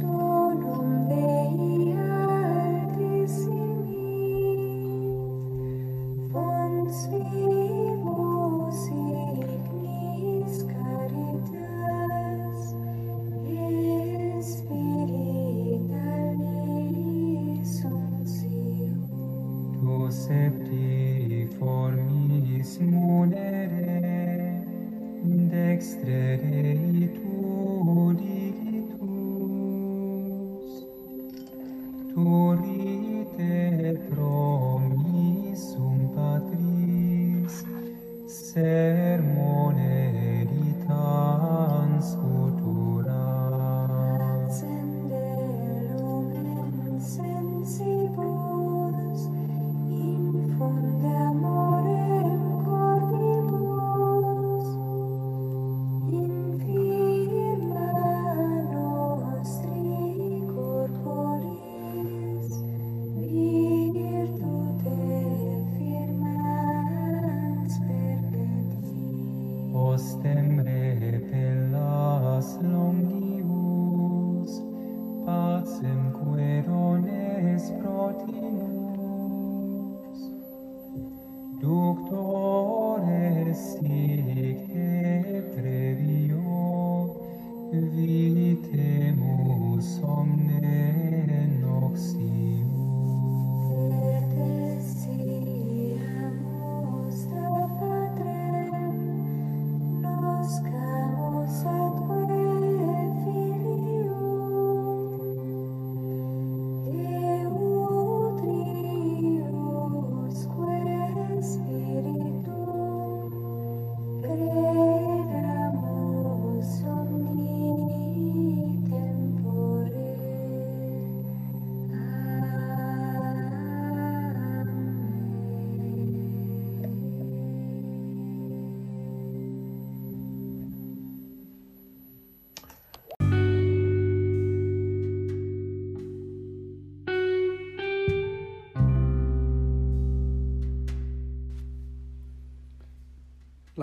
donum Dei septiformis munere, dextrere tu digitus, turite promissum patris, sermone ditans futura. Accende lumen sensibus, infunde amorem cordibus, infirma nostri corporis, virtute firmans perpetuis. Postem repellas longibus, pacem querones protinus, Ductores sic te previo, vitemus omne noxius. Vertesiamus da Patrem, noscamus atque Filium, Deo Trius quae Spiritum, credamus omni tempore.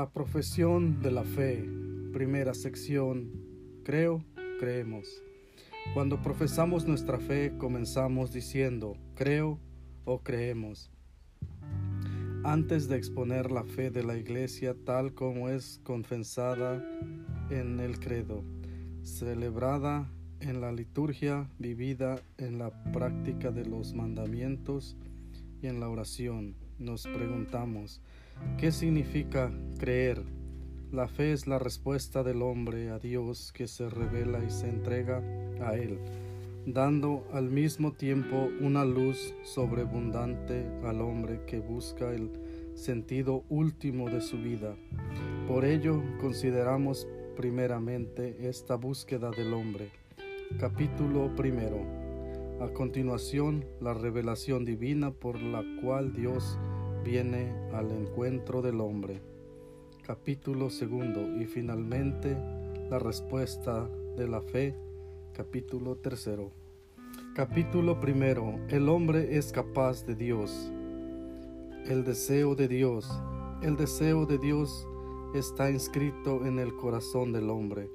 La profesión de la fe. Primera sección. Creo, creemos. Cuando profesamos nuestra fe, comenzamos diciendo, creo o creemos. Antes de exponer la fe de la Iglesia tal como es confesada en el credo, celebrada en la liturgia, vivida en la práctica de los mandamientos y en la oración, nos preguntamos, ¿qué significa creer? La fe es la respuesta del hombre a Dios que se revela y se entrega a Él, dando al mismo tiempo una luz sobreabundante al hombre que busca el sentido último de su vida. Por ello, consideramos primeramente esta búsqueda del hombre. Capítulo primero. A continuación, la revelación divina por la cual Dios viene al encuentro del hombre. Capítulo segundo. Y finalmente, la respuesta de la fe. Capítulo tercero. Capítulo primero. El hombre es capaz de Dios. El deseo de Dios. El deseo de Dios está inscrito en el corazón del hombre,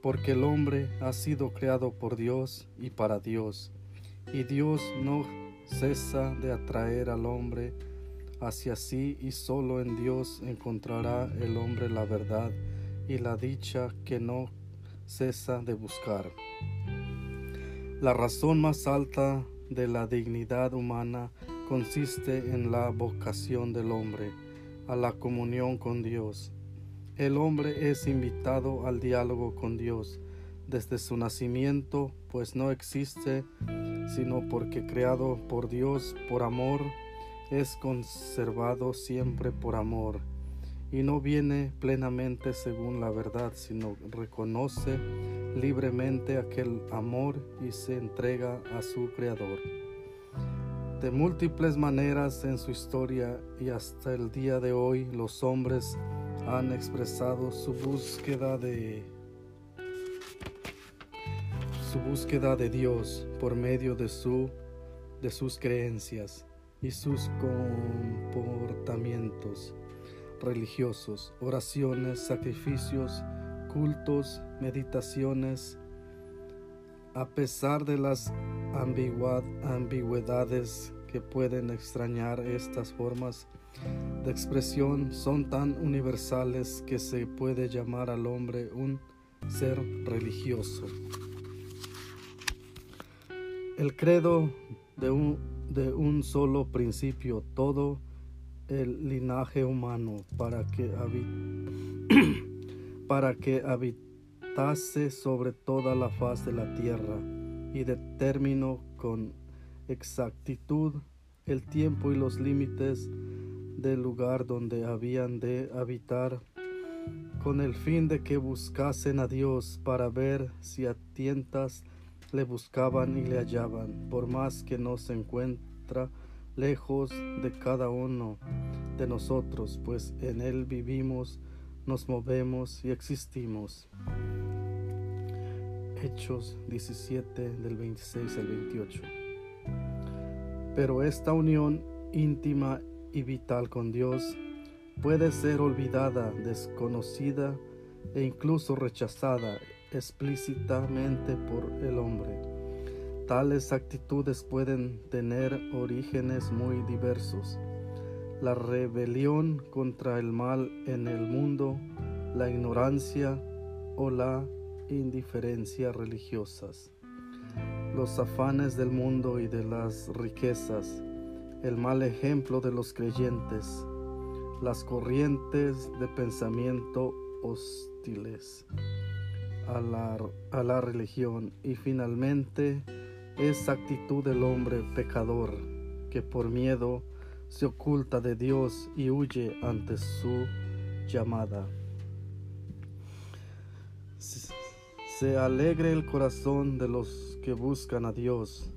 porque el hombre ha sido creado por Dios y para Dios, y Dios no cesa de atraer al hombre hacia sí, y solo en Dios encontrará el hombre la verdad y la dicha que no cesa de buscar. La razón más alta de la dignidad humana consiste en la vocación del hombre a la comunión con Dios. El hombre es invitado al diálogo con Dios desde su nacimiento, pues no existe, sino porque creado por Dios por amor, es conservado siempre por amor, y no viene plenamente según la verdad, sino reconoce libremente aquel amor y se entrega a su Creador. De múltiples maneras en su historia y hasta el día de hoy, los hombres han expresado su búsqueda de Dios por medio de sus creencias y sus comportamientos religiosos, oraciones, sacrificios, cultos, meditaciones. A pesar de las ambigüedades que pueden extrañar, estas formas de expresión son tan universales que se puede llamar al hombre un ser religioso. El credo de un solo principio, todo el linaje humano para que habitase sobre toda la faz de la tierra, y determinó con exactitud el tiempo y los límites del lugar donde habían de habitar, con el fin de que buscasen a Dios para ver si a tientas le buscaban y le hallaban, por más que no se encuentra lejos de cada uno de nosotros, pues en Él vivimos, nos movemos y existimos. Hechos 17 del 26 al 28. Pero esta unión íntima y vital con Dios puede ser olvidada, desconocida e incluso rechazada explícitamente por el hombre. Tales actitudes pueden tener orígenes muy diversos: la rebelión contra el mal en el mundo, la ignorancia o la indiferencia religiosas, los afanes del mundo y de las riquezas, el mal ejemplo de los creyentes, las corrientes de pensamiento hostiles a la religión, y finalmente esa actitud del hombre pecador que por miedo se oculta de Dios y huye ante su llamada. Se alegre el corazón de los que buscan a Dios.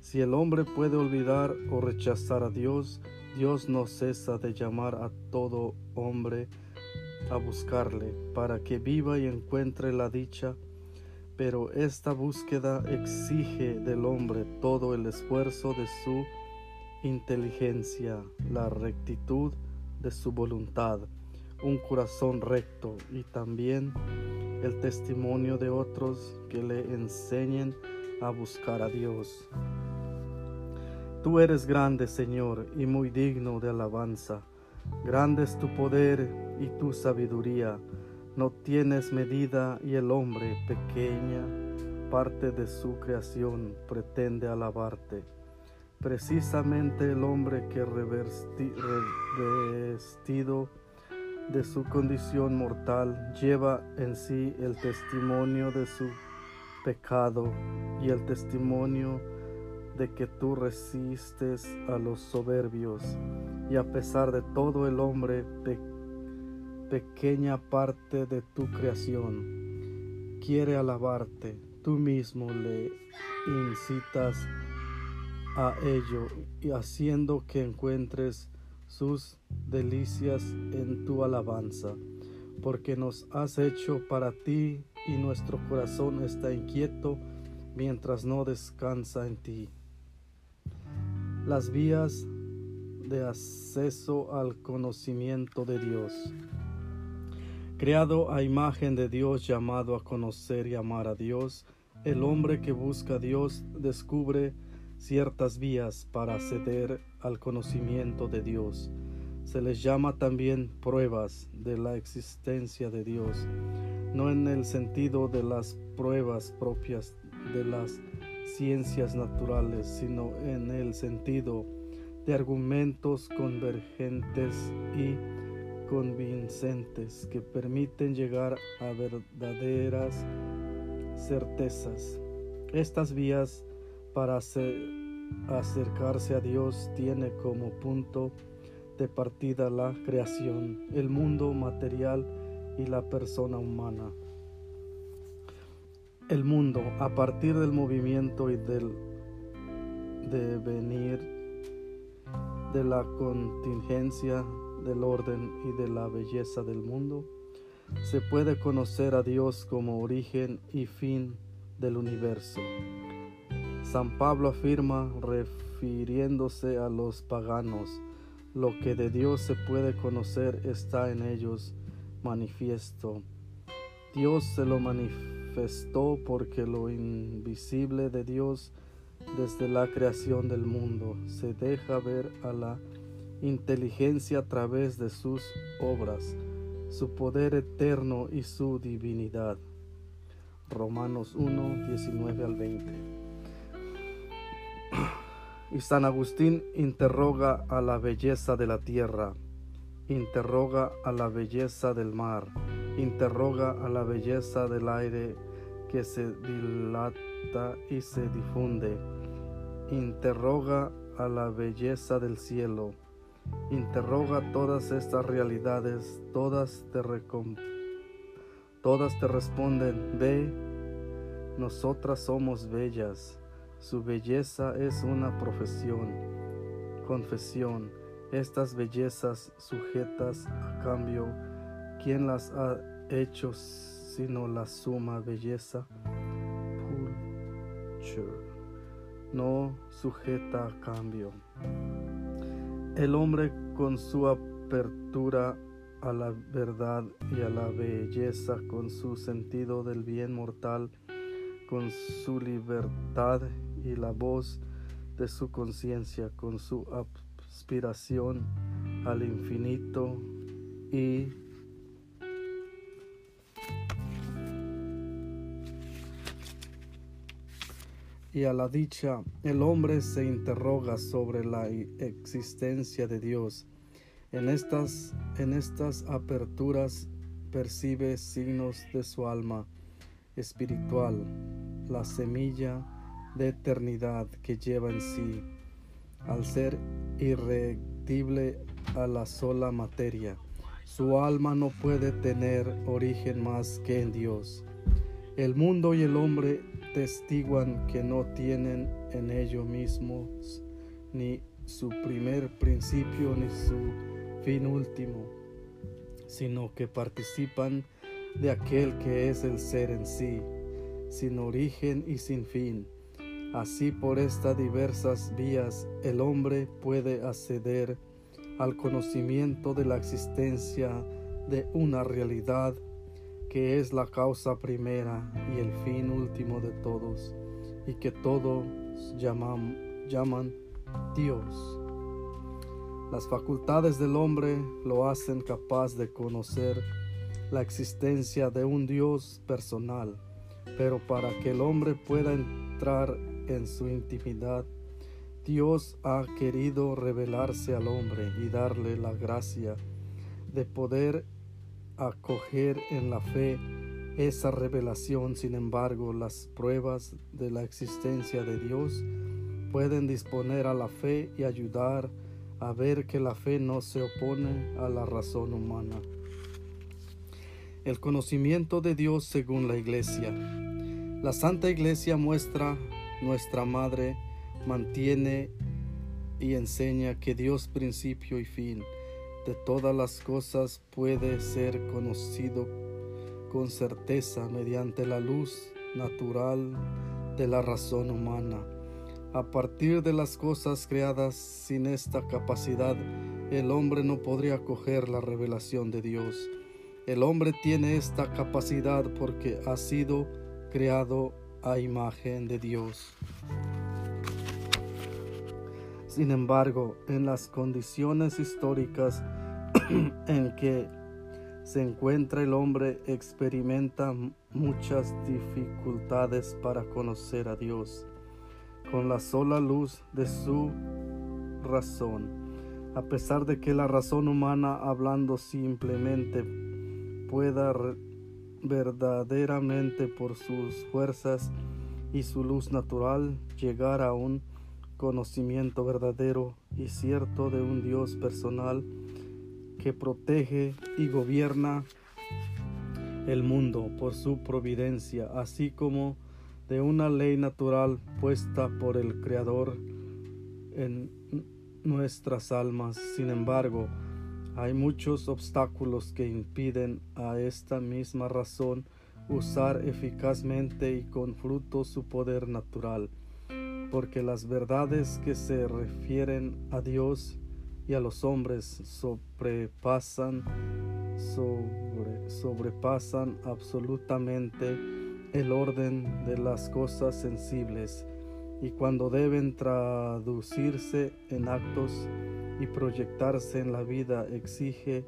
Si el hombre puede olvidar o rechazar a Dios, Dios no cesa de llamar a todo hombre a buscarle para que viva y encuentre la dicha, pero esta búsqueda exige del hombre todo el esfuerzo de su inteligencia, la rectitud de su voluntad, un corazón recto y también el testimonio de otros que le enseñen a buscar a Dios. Tú eres grande, Señor, y muy digno de alabanza. Grande es tu poder y tu sabiduría. No tienes medida, y el hombre, pequeña parte de su creación, pretende alabarte. Precisamente el hombre que revestido de su condición mortal lleva en sí el testimonio de su pecado y el testimonio de que tú resistes a los soberbios, y a pesar de todo el hombre, pequeña parte de tu creación, quiere alabarte. Tú mismo le incitas a ello, y haciendo que encuentres sus delicias en tu alabanza, porque nos has hecho para ti, y nuestro corazón está inquieto mientras no descansa en ti. Las vías de acceso al conocimiento de Dios. Creado a imagen de Dios, llamado a conocer y amar a Dios, el hombre que busca a Dios descubre ciertas vías para acceder al conocimiento de Dios. Se les llama también pruebas de la existencia de Dios, no en el sentido de las pruebas propias de las ciencias naturales, sino en el sentido de argumentos convergentes y convincentes que permiten llegar a verdaderas certezas. Estas vías para acercarse a Dios tiene como punto de partida la creación, el mundo material y la persona humana. El mundo, a partir del movimiento y del devenir, de la contingencia, del orden y de la belleza del mundo, se puede conocer a Dios como origen y fin del universo. San Pablo afirma, refiriéndose a los paganos, lo que de Dios se puede conocer está en ellos manifiesto. Dios se lo manifestó porque lo invisible de Dios desde la creación del mundo se deja ver a la inteligencia a través de sus obras, su poder eterno y su divinidad. Romanos 1, 19 al 20. Y San Agustín interroga a la belleza de la tierra, interroga a la belleza del mar, interroga a la belleza del aire que se dilata y se difunde, interroga a la belleza del cielo, interroga todas estas realidades, todas te responden: ve, nosotras somos bellas. Su belleza es una confesión. Estas bellezas sujetas a cambio, ¿quién las ha hecho sino la suma belleza? Pulcher. No sujeta a cambio. El hombre, con su apertura a la verdad y a la belleza, con su sentido del bien mortal, con su libertad y la voz de su conciencia, con su aspiración al infinito y a la dicha, el hombre se interroga sobre la existencia de Dios. En estas aperturas percibe signos de su alma espiritual, la semilla de eternidad que lleva en sí, al ser irreductible a la sola materia. Su alma no puede tener origen más que en Dios. El mundo y el hombre testiguan que no tienen en ellos mismos ni su primer principio ni su fin último, sino que participan de aquel que es el ser en sí, sin origen y sin fin. Así, por estas diversas vías, el hombre puede acceder al conocimiento de la existencia de una realidad que es la causa primera y el fin último de todos, y que todos llaman Dios. Las facultades del hombre lo hacen capaz de conocer la existencia de un Dios personal, pero para que el hombre pueda entrar en su intimidad, Dios ha querido revelarse al hombre y darle la gracia de poder acoger en la fe esa revelación. Sin embargo, las pruebas de la existencia de Dios pueden disponer a la fe y ayudar a ver que la fe no se opone a la razón humana. El conocimiento de Dios según la Iglesia. La Santa Iglesia, nuestra Madre, mantiene y enseña que Dios, principio y fin de todas las cosas, puede ser conocido con certeza mediante la luz natural de la razón humana. A partir de las cosas creadas, sin esta capacidad, el hombre no podría acoger la revelación de Dios. El hombre tiene esta capacidad porque ha sido creado a imagen de Dios. Sin embargo, en las condiciones históricas en que se encuentra el hombre, experimenta muchas dificultades para conocer a Dios con la sola luz de su razón. A pesar de que la razón humana, hablando simplemente, pueda verdaderamente por sus fuerzas y su luz natural llegar a un conocimiento verdadero y cierto de un Dios personal que protege y gobierna el mundo por su providencia, así como de una ley natural puesta por el Creador en nuestras almas. Sin embargo, hay muchos obstáculos que impiden a esta misma razón usar eficazmente y con fruto su poder natural, porque las verdades que se refieren a Dios y a los hombres sobrepasan absolutamente el orden de las cosas sensibles, y cuando deben traducirse en actos y proyectarse en la vida, exige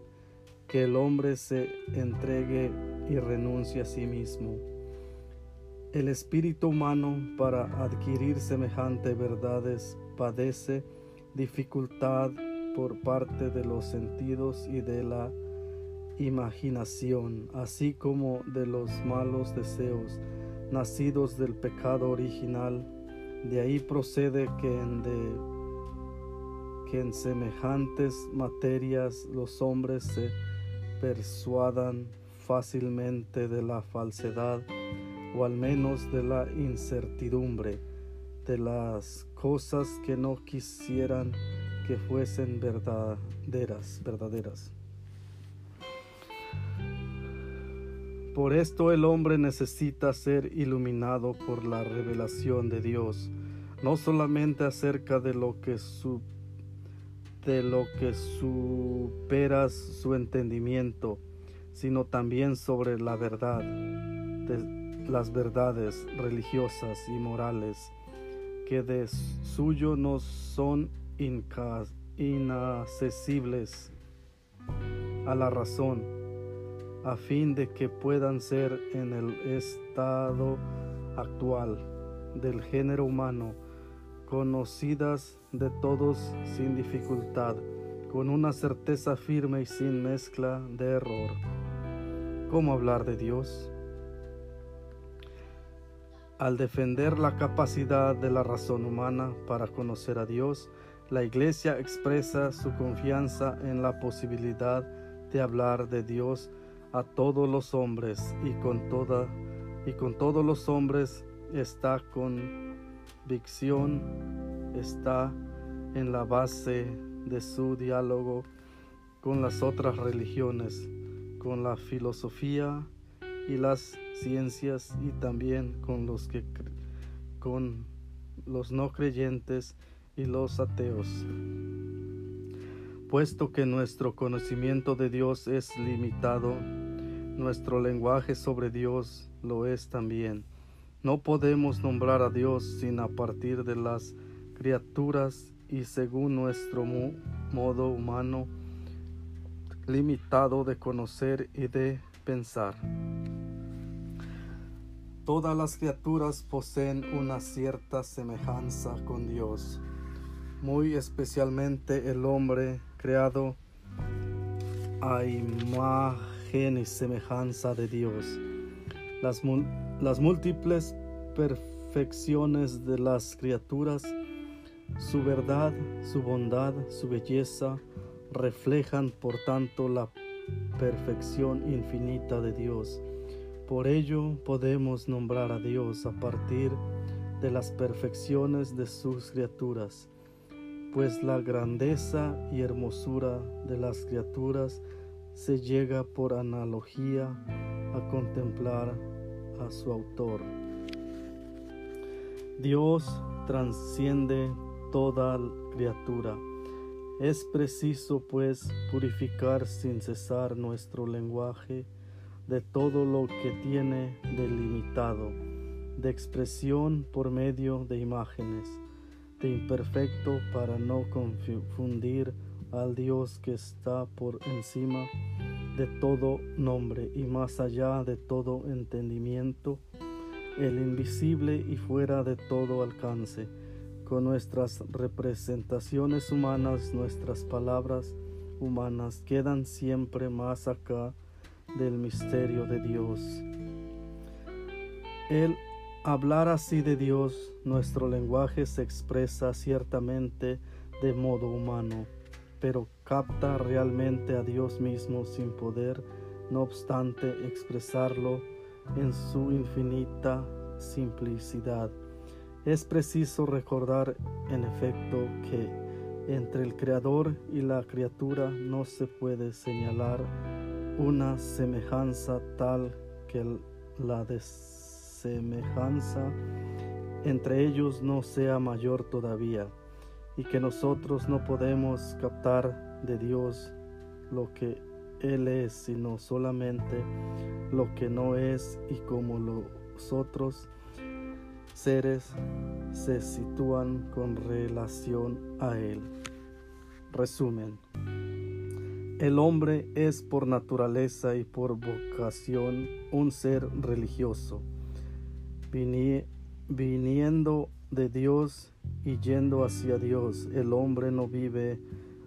que el hombre se entregue y renuncie a sí mismo. El espíritu humano, para adquirir semejante verdades, padece dificultad por parte de los sentidos y de la imaginación, así como de los malos deseos nacidos del pecado original. De ahí procede que en semejantes materias los hombres se persuadan fácilmente de la falsedad, o al menos de la incertidumbre, de las cosas que no quisieran que fuesen verdaderas. Por esto el hombre necesita ser iluminado por la revelación de Dios, no solamente acerca de lo que supera su entendimiento, sino también sobre la verdad, las verdades religiosas y morales, que de suyo no son inaccesibles a la razón, a fin de que puedan ser, en el estado actual del género humano, conocidas de todos sin dificultad, con una certeza firme y sin mezcla de error. ¿Cómo hablar de Dios? Al defender la capacidad de la razón humana para conocer a Dios, la Iglesia expresa su confianza en la posibilidad de hablar de Dios a todos los hombres, y con todos los hombres. Esta convicción está en la base de su diálogo con las otras religiones, con la filosofía y las ciencias, y también con los no creyentes y los ateos. Puesto que nuestro conocimiento de Dios es limitado, nuestro lenguaje sobre Dios lo es también. No podemos nombrar a Dios sin a partir de las criaturas y según nuestro modo humano limitado de conocer y de pensar. Todas las criaturas poseen una cierta semejanza con Dios, muy especialmente el hombre creado a imagen y semejanza de Dios. Las múltiples perfecciones de las criaturas, su verdad, su bondad, su belleza, reflejan por tanto la perfección infinita de Dios. Por ello podemos nombrar a Dios a partir de las perfecciones de sus criaturas, pues la grandeza y hermosura de las criaturas se llega por analogía a contemplar a su autor. Dios trasciende toda criatura. Es preciso, pues, purificar sin cesar nuestro lenguaje de todo lo que tiene delimitado, de expresión por medio de imágenes, de imperfecto, para no confundir al Dios que está por encima de todo nombre y más allá de todo entendimiento, el invisible y fuera de todo alcance. Con nuestras representaciones humanas, nuestras palabras humanas quedan siempre más acá del misterio de Dios. El hablar así de Dios, nuestro lenguaje se expresa ciertamente de modo humano, pero capta realmente a Dios mismo sin poder, no obstante, expresarlo en su infinita simplicidad. Es preciso recordar, en efecto, que entre el Creador y la criatura no se puede señalar una semejanza tal que la desemejanza entre ellos no sea mayor todavía, y que nosotros no podemos captar de Dios lo que Él es, sino solamente lo que no es, y como los otros seres se sitúan con relación a Él. Resumen: el hombre es por naturaleza y por vocación un ser religioso, viniendo de Dios y yendo hacia Dios. El hombre no vive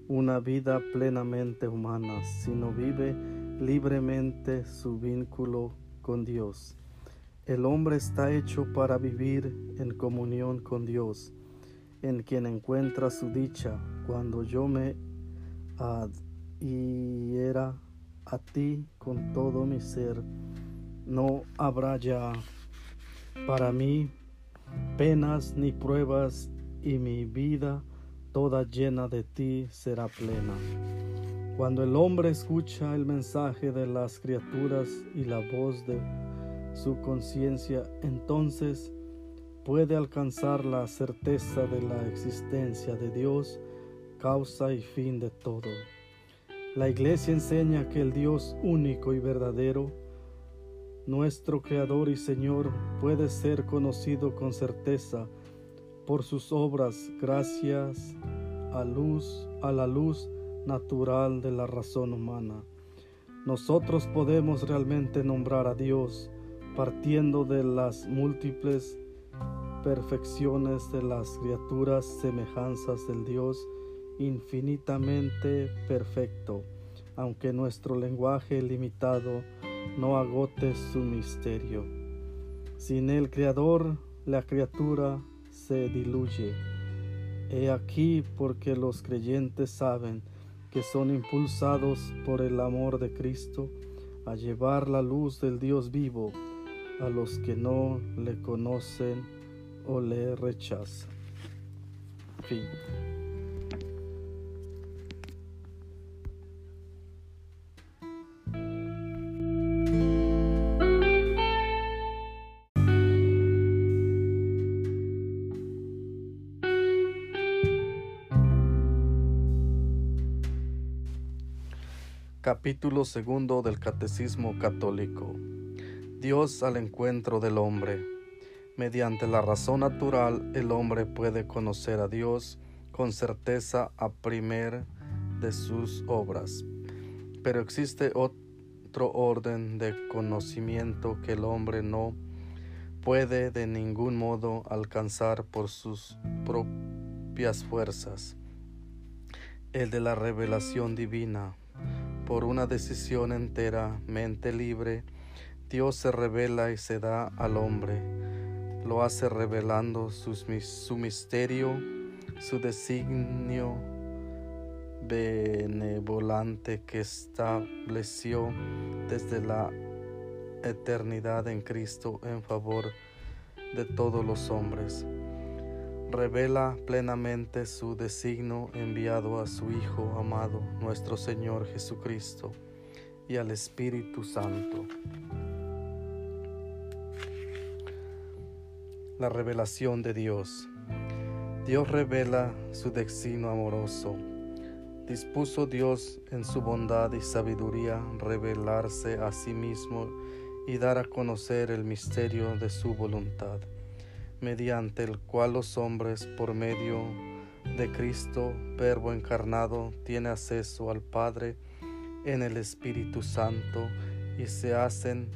una vida plenamente humana, sino vive libremente su vínculo con Dios. El hombre está hecho para vivir en comunión con Dios, en quien encuentra su dicha. Cuando yo me adhiera a ti con todo mi ser, no habrá ya para mí penas ni pruebas, y mi vida toda llena de ti será plena. Cuando el hombre escucha el mensaje de las criaturas y la voz de su conciencia, entonces puede alcanzar la certeza de la existencia de Dios, causa y fin de todo. La Iglesia enseña que el Dios único y verdadero, nuestro Creador y Señor, puede ser conocido con certeza por sus obras, gracias a la luz natural de la razón humana. Nosotros podemos realmente nombrar a Dios partiendo de las múltiples perfecciones de las criaturas, semejanzas del Dios infinitamente perfecto, aunque nuestro lenguaje limitado no agote su misterio. Sin el Creador, la criatura se diluye. He aquí porque los creyentes saben que son impulsados por el amor de Cristo a llevar la luz del Dios vivo a los que no le conocen o le rechazan. Fin. Capítulo segundo del Catecismo Católico. Dios al encuentro del hombre. Mediante la razón natural, el hombre puede conocer a Dios con certeza a primer de sus obras. Pero existe otro orden de conocimiento que el hombre no puede de ningún modo alcanzar por sus propias fuerzas, el de la revelación divina. Por una decisión enteramente libre, Dios se revela y se da al hombre. Lo hace revelando su misterio, su designio benevolente que estableció desde la eternidad en Cristo en favor de todos los hombres. Revela plenamente su designio enviado a su Hijo amado, nuestro Señor Jesucristo, y al Espíritu Santo. La revelación de Dios. Dios revela su designio amoroso. Dispuso Dios en su bondad y sabiduría revelarse a sí mismo y dar a conocer el misterio de su voluntad, mediante el cual los hombres, por medio de Cristo, Verbo encarnado, tiene acceso al Padre en el Espíritu Santo y se hacen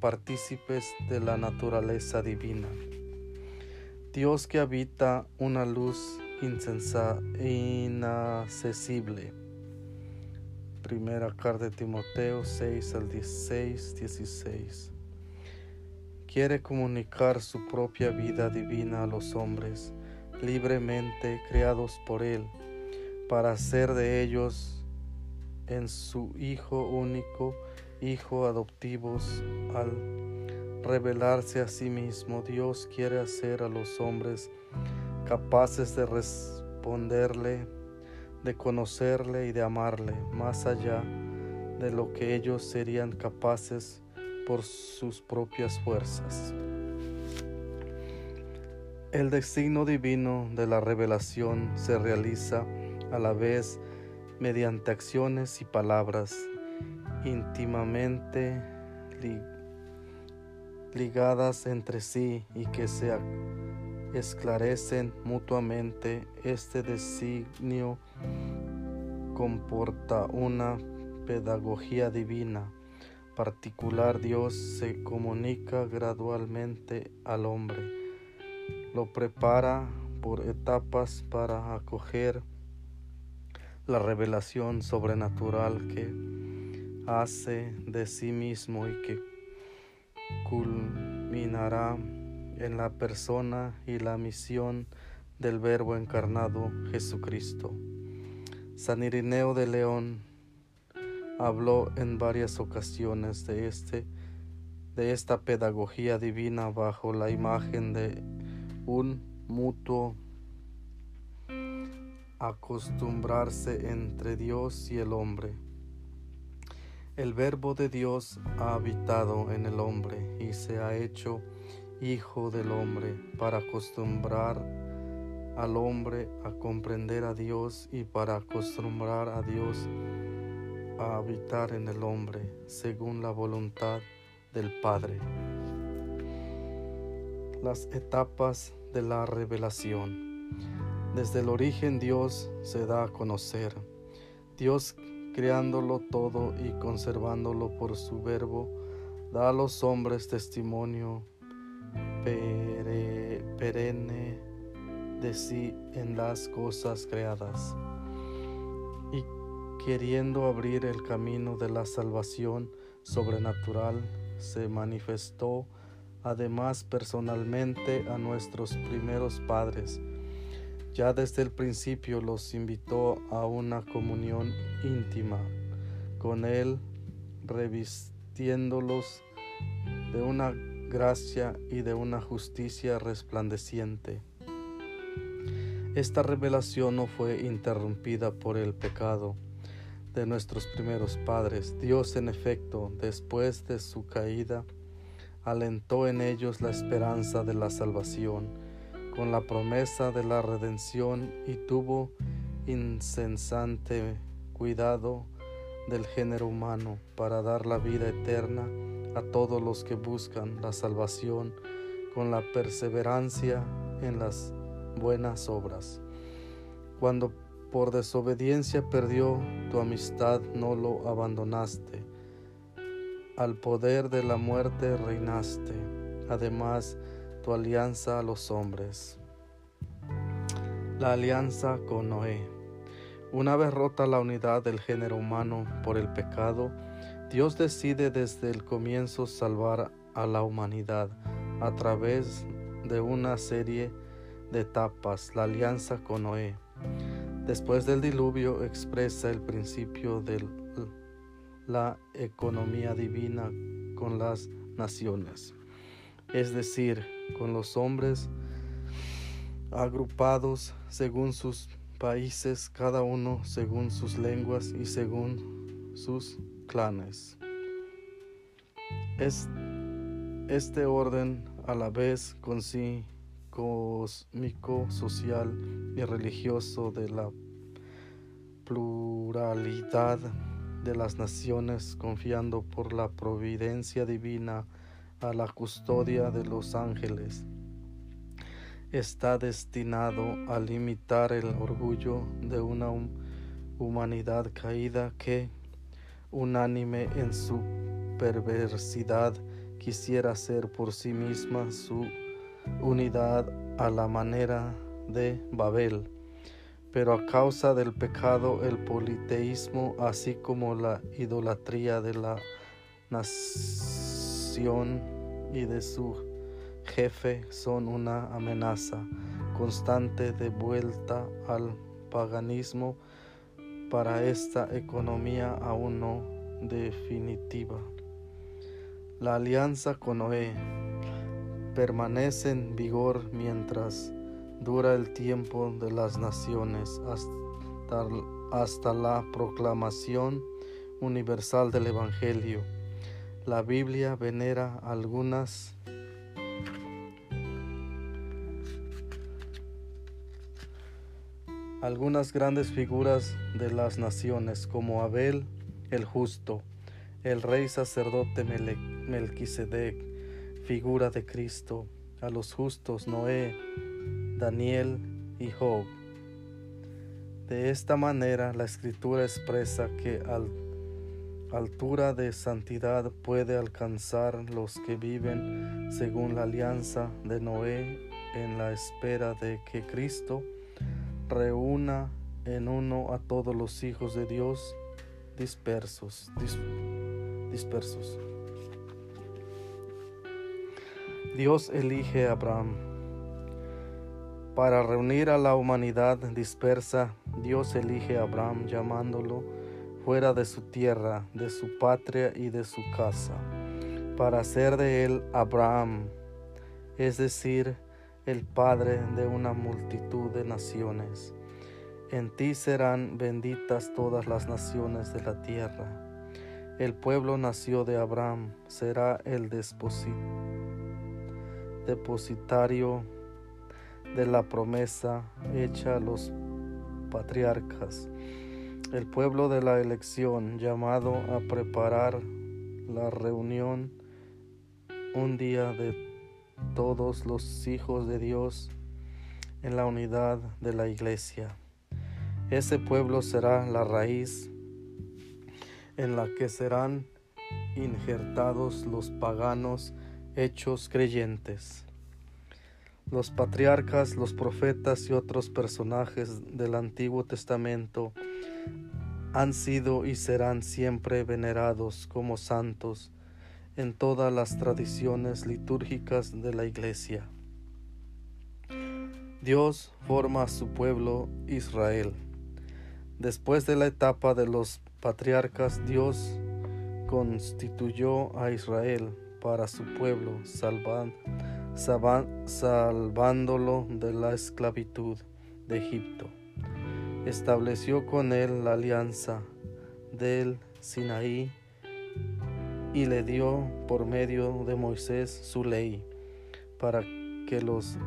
partícipes de la naturaleza divina. Dios que habita una luz inaccesible. Primera carta de Timoteo 6:16-16. Quiere comunicar su propia vida divina a los hombres, libremente creados por Él, para hacer de ellos, en su Hijo único, Hijo adoptivos. Al revelarse a sí mismo, Dios quiere hacer a los hombres capaces de responderle, de conocerle y de amarle, más allá de lo que ellos serían capaces por sus propias fuerzas. El designio divino de la revelación se realiza a la vez mediante acciones y palabras íntimamente ligadas entre sí y que se esclarecen mutuamente. Este designio comporta una pedagogía divina particular. Dios se comunica gradualmente al hombre, lo prepara por etapas para acoger la revelación sobrenatural que hace de sí mismo y que culminará en la persona y la misión del Verbo encarnado Jesucristo. San Ireneo de León habló en varias ocasiones de esta pedagogía divina bajo la imagen de un mutuo acostumbrarse entre Dios y el hombre. El Verbo de Dios ha habitado en el hombre y se ha hecho Hijo del hombre para acostumbrar al hombre a comprender a Dios y para acostumbrar a Dios a habitar en el hombre según la voluntad del Padre. Las etapas de la revelación. Desde el origen, Dios se da a conocer. Dios, creándolo todo y conservándolo por su Verbo, da a los hombres testimonio perenne de sí en las cosas creadas, y queriendo abrir el camino de la salvación sobrenatural, se manifestó además personalmente a nuestros primeros padres. Ya desde el principio los invitó a una comunión íntima con Él, revistiéndolos de una gracia y de una justicia resplandeciente. Esta revelación no fue interrumpida por el pecado de nuestros primeros padres. Dios, en efecto, después de su caída, alentó en ellos la esperanza de la salvación con la promesa de la redención y tuvo incesante cuidado del género humano para dar la vida eterna a todos los que buscan la salvación con la perseverancia en las buenas obras. Cuando por desobediencia perdió tu amistad, no lo abandonaste. Al poder de la muerte reinaste, además tu alianza a los hombres. La alianza con Noé. Una vez rota la unidad del género humano por el pecado, Dios decide desde el comienzo salvar a la humanidad a través de una serie de etapas, la alianza con Noé. Después del diluvio expresa el principio de la economía divina con las naciones, es decir, con los hombres agrupados según sus países, cada uno según sus lenguas y según sus clanes. Este orden a la vez cósmico, social y religioso de la pluralidad de las naciones, confiando por la providencia divina a la custodia de los ángeles, está destinado a limitar el orgullo de una humanidad caída que, unánime en su perversidad, quisiera hacer por sí misma su unidad a la manera de Babel. Pero a causa del pecado, el politeísmo, así como la idolatría de la nación y de su jefe, son una amenaza constante de vuelta al paganismo para esta economía aún no definitiva. La alianza con Noé permanece en vigor mientras dura el tiempo de las naciones, hasta la proclamación universal del Evangelio. La Biblia venera algunas grandes figuras de las naciones, como Abel el justo, el rey sacerdote Melquisedec, figura de Cristo, a los justos Noé, Daniel y Job. De esta manera la Escritura expresa que altura de santidad puede alcanzar los que viven según la alianza de Noé, en la espera de que Cristo reúna en uno a todos los hijos de Dios dispersos. Dios elige a Abraham. Para reunir a la humanidad dispersa, Dios elige a Abraham llamándolo fuera de su tierra, de su patria y de su casa, para hacer de él Abraham, es decir, el padre de una multitud de naciones. En ti serán benditas todas las naciones de la tierra. El pueblo nació de Abraham, será el depositario de la promesa hecha a los patriarcas, el pueblo de la elección, llamado a preparar la reunión un día de todos los hijos de Dios en la unidad de la Iglesia. Ese pueblo será la raíz en la que serán injertados los paganos hechos creyentes. Los patriarcas, los profetas y otros personajes del Antiguo Testamento han sido y serán siempre venerados como santos en todas las tradiciones litúrgicas de la Iglesia. Dios forma a su pueblo Israel. Después de la etapa de los patriarcas, Dios constituyó a Israel para su pueblo, salvándolo de la esclavitud de Egipto. Estableció con él la alianza del Sinaí y le dio por medio de Moisés su ley, para que los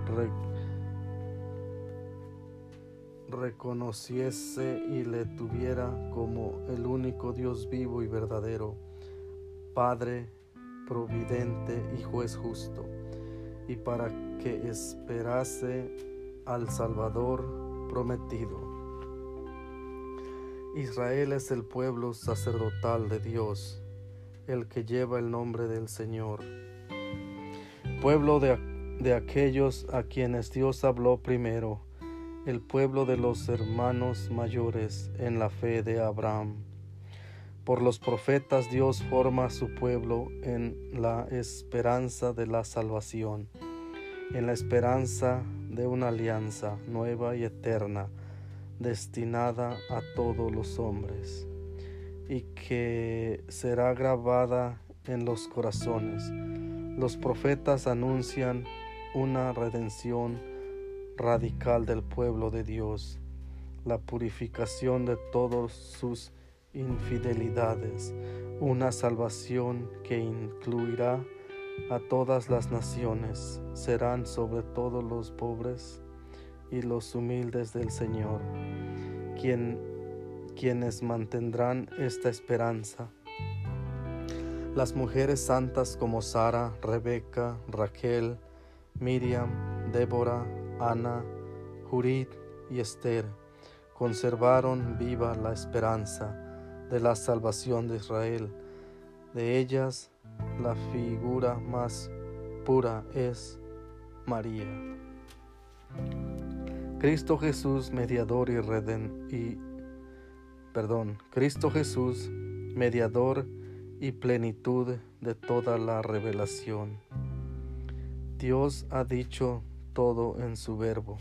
reconociese y le tuviera como el único Dios vivo y verdadero, Padre providente y juez justo, y para que esperase al Salvador prometido. Israel es el pueblo sacerdotal de Dios, el que lleva el nombre del Señor, pueblo de aquellos a quienes Dios habló primero, el pueblo de los hermanos mayores en la fe de Abraham. Por los profetas Dios forma a su pueblo en la esperanza de la salvación, en la esperanza de una alianza nueva y eterna, destinada a todos los hombres, y que será grabada en los corazones. Los profetas anuncian una redención radical del pueblo de Dios, la purificación de todos sus infidelidades, una salvación que incluirá a todas las naciones. Serán sobre todo los pobres y los humildes del Señor quienes mantendrán esta esperanza. Las mujeres santas como Sara, Rebeca, Raquel, Miriam, Débora, Ana, Judith y Esther conservaron viva la esperanza de la salvación de Israel. De ellas, la figura más pura es María. Cristo Jesús, mediador y plenitud de toda la revelación. Dios ha dicho todo en su verbo.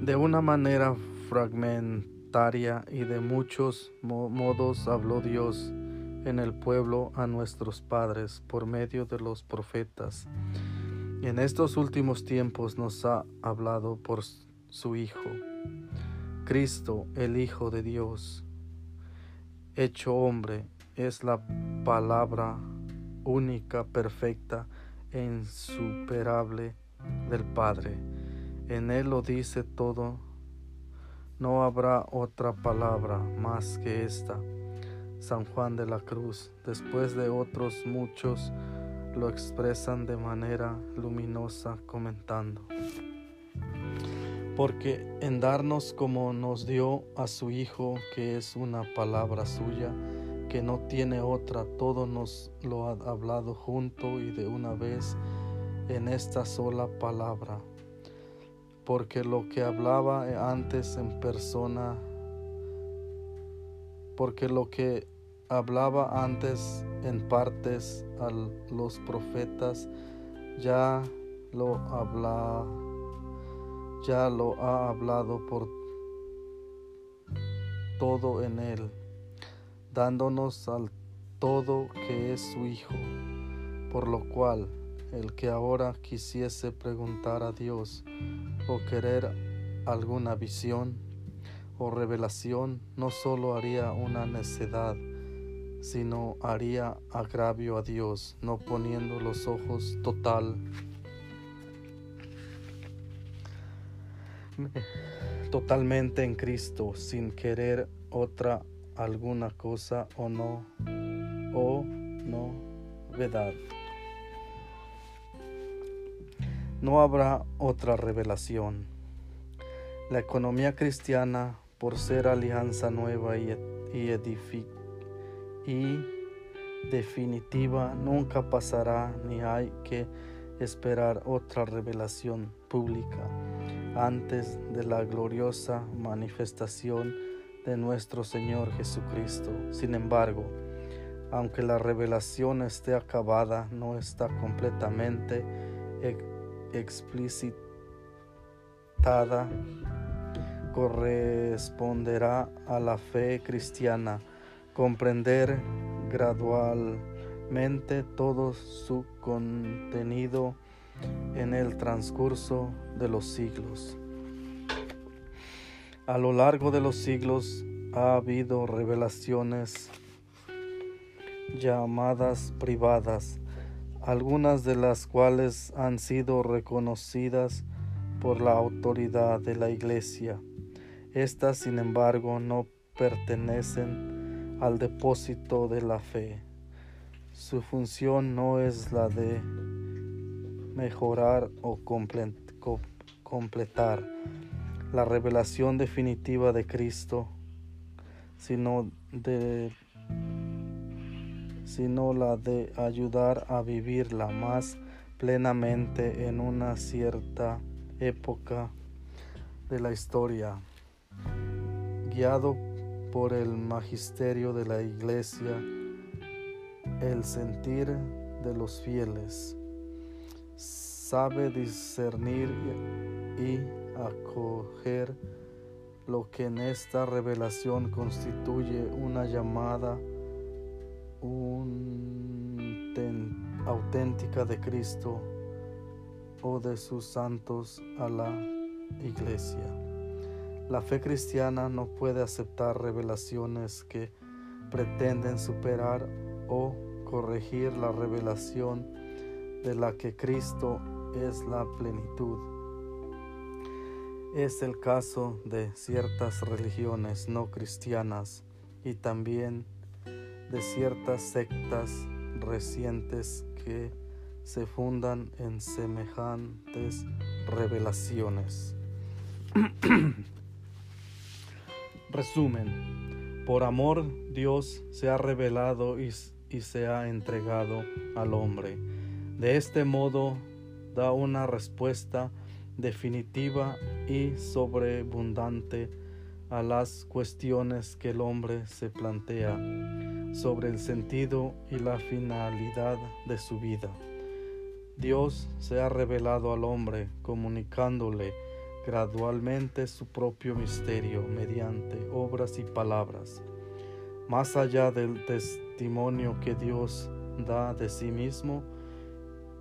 De una manera fragmentaria y de muchos modos habló Dios en el pueblo a nuestros padres por medio de los profetas, y en estos últimos tiempos nos ha hablado por su Hijo, Cristo, el Hijo de Dios, hecho hombre. Es la palabra única, perfecta e insuperable del Padre. En Él lo dice todo. No habrá otra palabra más que esta. San Juan de la Cruz, después de otros muchos, lo expresan de manera luminosa comentando: porque en darnos como nos dio a su Hijo, que es una palabra suya, que no tiene otra, todo nos lo ha hablado junto y de una vez en esta sola palabra. Porque lo que hablaba antes en partes a los profetas, ya lo ha hablado por todo en Él, dándonos al todo que es su Hijo. Por lo cual, el que ahora quisiese preguntar a Dios, o querer alguna visión o revelación, no solo haría una necedad, sino haría agravio a Dios, no poniendo los ojos totalmente en Cristo, sin querer otra alguna cosa o novedad. No habrá otra revelación. La economía cristiana, por ser alianza nueva y definitiva, nunca pasará, ni hay que esperar otra revelación pública antes de la gloriosa manifestación de nuestro Señor Jesucristo. Sin embargo, aunque la revelación esté acabada, no está completamente explicitada, corresponderá a la fe cristiana comprender gradualmente todo su contenido en el transcurso de los siglos. A lo largo de los siglos ha habido revelaciones llamadas privadas, algunas de las cuales han sido reconocidas por la autoridad de la Iglesia. Estas, sin embargo, no pertenecen al depósito de la fe. Su función no es la de mejorar o completar la revelación definitiva de Cristo, sino la de ayudar a vivirla más plenamente en una cierta época de la historia. Guiado por el magisterio de la Iglesia, el sentir de los fieles sabe discernir y acoger lo que en esta revelación constituye una llamada auténtica de Cristo o de sus santos a la Iglesia. La fe cristiana no puede aceptar revelaciones que pretenden superar o corregir la revelación de la que Cristo es la plenitud. Es el caso de ciertas religiones no cristianas y también de ciertas sectas recientes que se fundan en semejantes revelaciones. Resumen: por amor, Dios se ha revelado y se ha entregado al hombre. De este modo da una respuesta definitiva y sobreabundante a las cuestiones que el hombre se plantea sobre el sentido y la finalidad de su vida. Dios se ha revelado al hombre, comunicándole gradualmente su propio misterio mediante obras y palabras. Más allá del testimonio que Dios da de sí mismo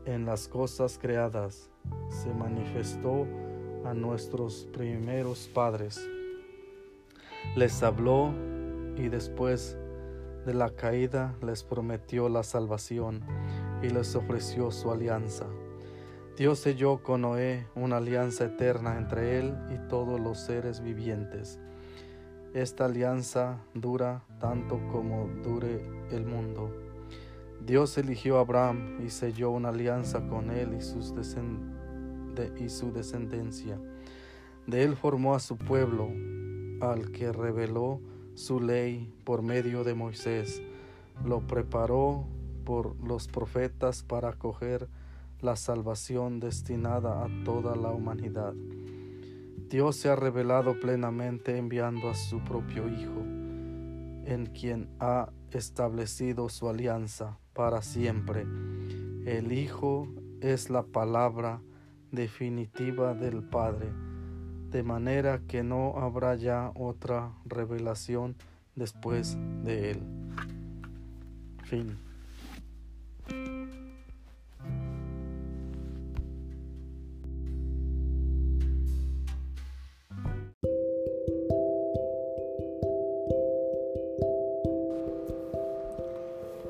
en las cosas creadas, se manifestó a nuestros primeros padres. Les habló y después de la caída les prometió la salvación y les ofreció su alianza. Dios selló con Noé una alianza eterna entre él y todos los seres vivientes. Esta alianza dura tanto como dure el mundo. Dios eligió a Abraham y selló una alianza con él y su descendencia. De él formó a su pueblo, al que reveló su ley por medio de Moisés, lo preparó por los profetas para acoger la salvación destinada a toda la humanidad. Dios se ha revelado plenamente enviando a su propio Hijo, en quien ha establecido su alianza para siempre. El Hijo es la palabra definitiva del Padre, de manera que no habrá ya otra revelación después de él. Fin.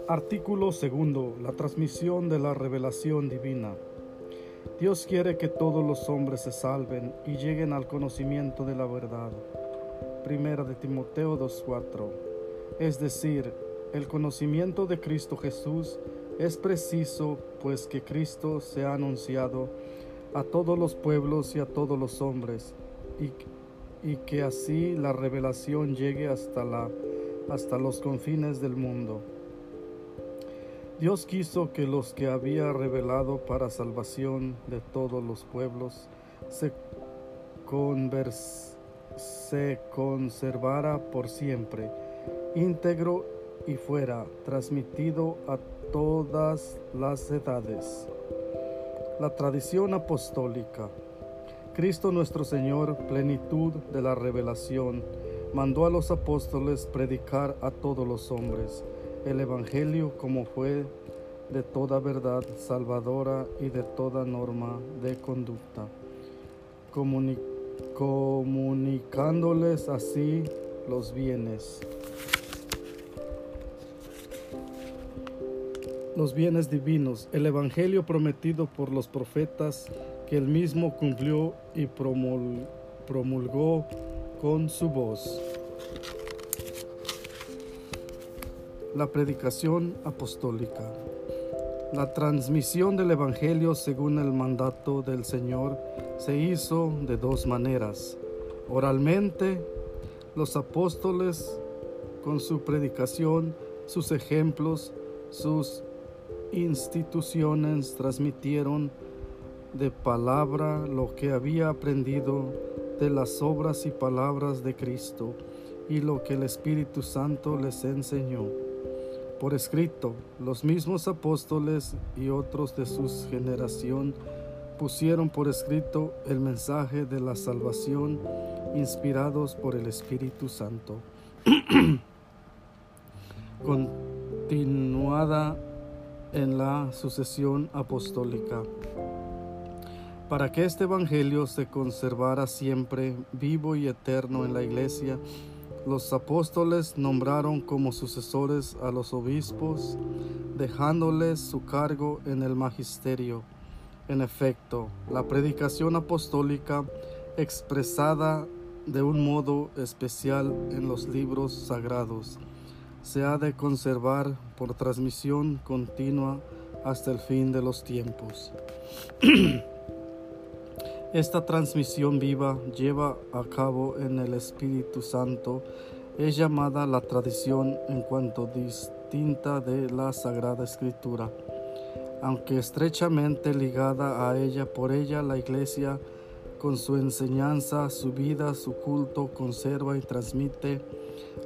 Artículo segundo. La transmisión de la revelación divina. Dios quiere que todos los hombres se salven y lleguen al conocimiento de la verdad. Primera de Timoteo 2:4. Es decir, el conocimiento de Cristo Jesús es preciso, pues que Cristo se ha anunciado a todos los pueblos y a todos los hombres, y que así la revelación llegue hasta los confines del mundo. Dios quiso que los que había revelado para salvación de todos los pueblos se conservara por siempre, íntegro y fuera transmitido a todas las edades. La tradición apostólica. Cristo nuestro Señor, plenitud de la revelación, mandó a los apóstoles predicar a todos los hombres el Evangelio como fue de toda verdad salvadora y de toda norma de conducta, comunicándoles así los bienes. Los bienes divinos, el Evangelio prometido por los profetas que él mismo cumplió y promulgó con su voz. La predicación apostólica. La transmisión del Evangelio según el mandato del Señor se hizo de dos maneras. Oralmente, los apóstoles con su predicación, sus ejemplos, sus instituciones transmitieron de palabra lo que había aprendido de las obras y palabras de Cristo y lo que el Espíritu Santo les enseñó. Por escrito, los mismos apóstoles y otros de su generación pusieron por escrito el mensaje de la salvación inspirados por el Espíritu Santo. Continuada en la sucesión apostólica. Para que este Evangelio se conservara siempre vivo y eterno en la Iglesia, los apóstoles nombraron como sucesores a los obispos, dejándoles su cargo en el magisterio. En efecto, la predicación apostólica, expresada de un modo especial en los libros sagrados, se ha de conservar por transmisión continua hasta el fin de los tiempos. Esta transmisión viva lleva a cabo en el Espíritu Santo es llamada la tradición en cuanto distinta de la Sagrada Escritura. Aunque estrechamente ligada a ella, por ella la Iglesia, con su enseñanza, su vida, su culto, conserva y transmite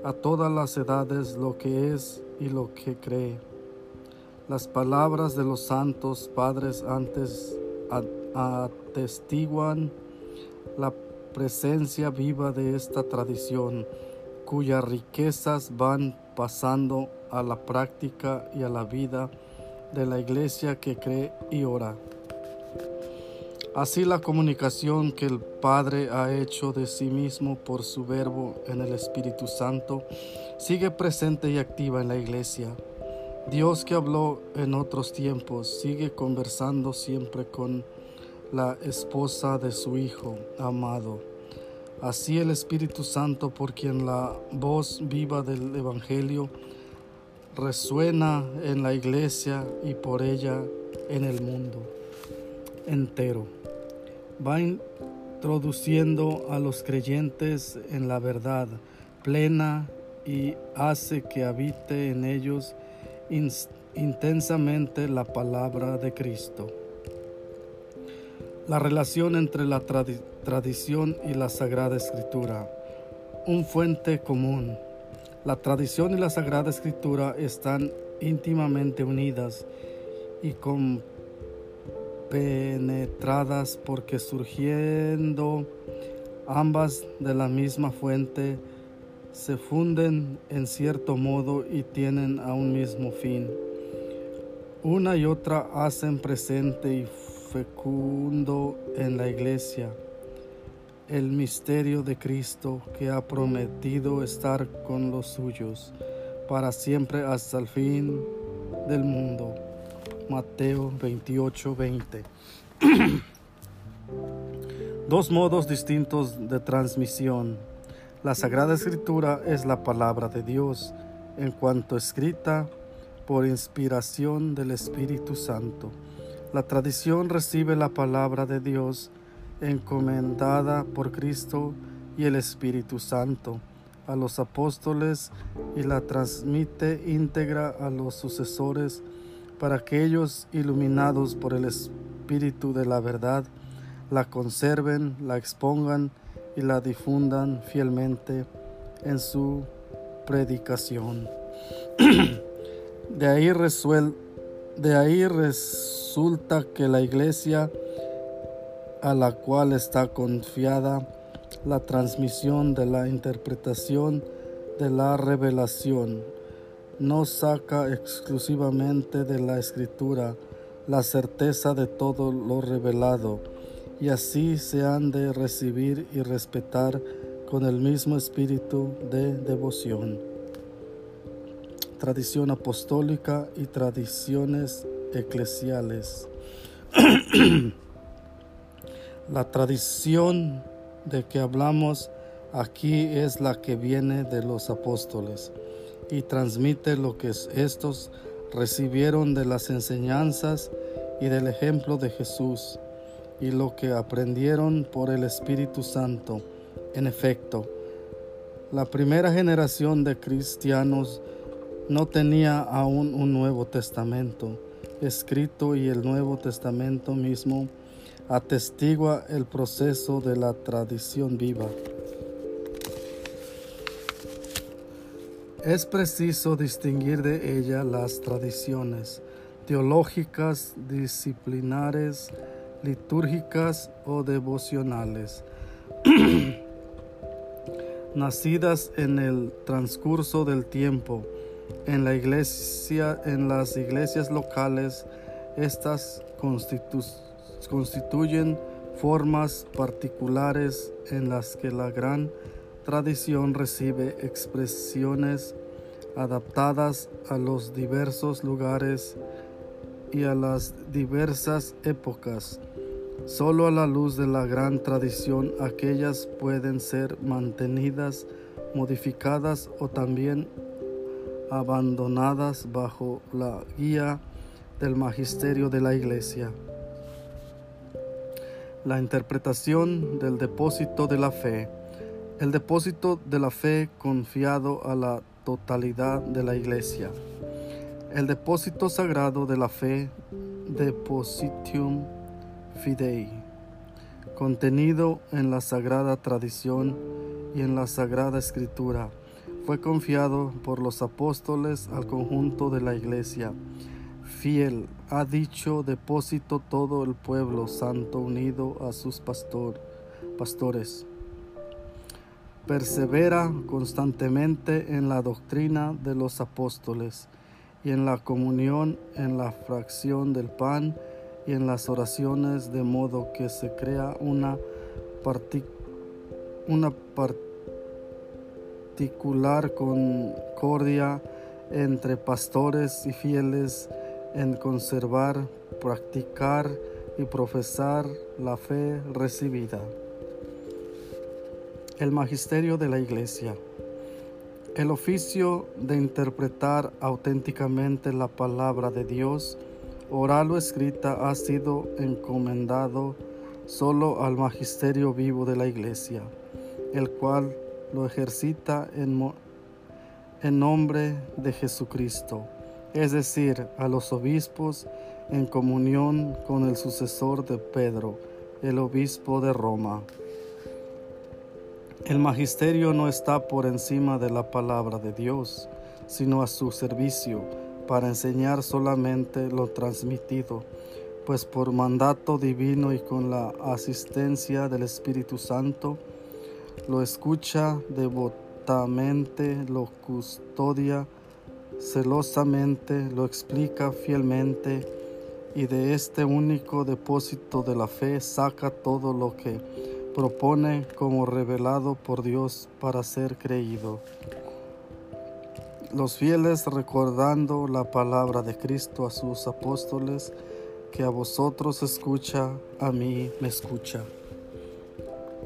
a todas las edades lo que es y lo que cree. Las palabras de los santos padres antes atestiguan la presencia viva de esta tradición, cuyas riquezas van pasando a la práctica y a la vida de la Iglesia que cree y ora. Así, la comunicación que el Padre ha hecho de sí mismo por su Verbo en el Espíritu Santo sigue presente y activa en la Iglesia. Dios, que habló en otros tiempos, sigue conversando siempre con la esposa de su Hijo amado. Así, el Espíritu Santo, por quien la voz viva del Evangelio resuena en la Iglesia y por ella en el mundo entero, va introduciendo a los creyentes en la verdad plena y hace que habite en ellos intensamente la palabra de Cristo. La relación entre la tradición y la Sagrada Escritura. Un fuente común. La tradición y la Sagrada Escritura están íntimamente unidas y compenetradas, porque surgiendo ambas de la misma fuente se funden en cierto modo y tienen a un mismo fin. Una y otra hacen presente y fecundo en la Iglesia el misterio de Cristo, que ha prometido estar con los suyos para siempre hasta el fin del mundo. Mateo 28:20. Dos modos distintos de transmisión. La Sagrada Escritura es la palabra de Dios, en cuanto escrita por inspiración del Espíritu Santo. La tradición recibe la palabra de Dios, encomendada por Cristo y el Espíritu Santo a los apóstoles, y la transmite íntegra a los sucesores, para que ellos, iluminados por el Espíritu de la verdad, la conserven, la expongan y la difundan fielmente en su predicación. De ahí resulta que la Iglesia, a la cual está confiada la transmisión de la interpretación de la revelación, no saca exclusivamente de la Escritura la certeza de todo lo revelado, y así se han de recibir y respetar con el mismo espíritu de devoción. Tradición apostólica y tradiciones eclesiales. La tradición de que hablamos aquí es la que viene de los apóstoles y transmite lo que estos recibieron de las enseñanzas y del ejemplo de Jesús y lo que aprendieron por el Espíritu Santo. En efecto, la primera generación de cristianos no tenía aún un Nuevo Testamento escrito, y el Nuevo Testamento mismo atestigua el proceso de la tradición viva. Es preciso distinguir de ella las tradiciones teológicas, disciplinares, litúrgicas o devocionales, nacidas en el transcurso del tiempo. En las iglesias locales, estas constituyen formas particulares en las que la gran tradición recibe expresiones adaptadas a los diversos lugares y a las diversas épocas. Solo a la luz de la gran tradición, aquellas pueden ser mantenidas, modificadas o también abandonadas bajo la guía del magisterio de la Iglesia. La interpretación del depósito de la fe. El depósito de la fe confiado a la totalidad de la Iglesia. El depósito sagrado de la fe, Depositium Fidei, contenido en la sagrada tradición y en la sagrada escritura, fue confiado por los apóstoles al conjunto de la Iglesia. Fiel a dicho depósito todo el pueblo santo unido a sus pastores. Persevera constantemente en la doctrina de los apóstoles y en la comunión, en la fracción del pan y en las oraciones, de modo que se crea una particular concordia entre pastores y fieles en conservar, practicar y profesar la fe recibida. El magisterio de la Iglesia. El oficio de interpretar auténticamente la palabra de Dios, oral o escrita, ha sido encomendado solo al magisterio vivo de la Iglesia, el cual lo ejercita en nombre de Jesucristo, es decir, a los obispos en comunión con el sucesor de Pedro, el obispo de Roma. El magisterio no está por encima de la palabra de Dios, sino a su servicio, para enseñar solamente lo transmitido, pues por mandato divino y con la asistencia del Espíritu Santo, lo escucha devotamente, lo custodia celosamente, lo explica fielmente, y de este único depósito de la fe saca todo lo que propone como revelado por Dios para ser creído. Los fieles, recordando la palabra de Cristo a sus apóstoles, que a vosotros escucha, a mí me escucha,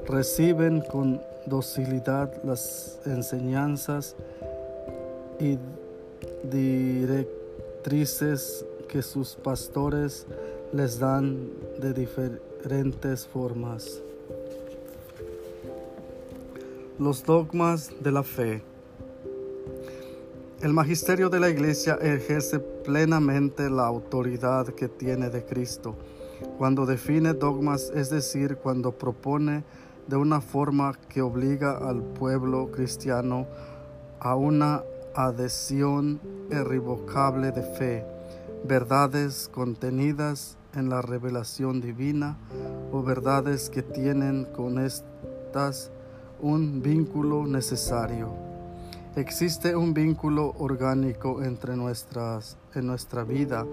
reciben con docilidad las enseñanzas y directrices que sus pastores les dan de diferentes formas. Los dogmas de la fe. El magisterio de la Iglesia ejerce plenamente la autoridad que tiene de Cristo cuando define dogmas, es decir, cuando propone de una forma que obliga al pueblo cristiano a una adhesión irrevocable de fe, verdades contenidas en la revelación divina o verdades que tienen con estas un vínculo necesario. Existe un vínculo orgánico entre nuestra vida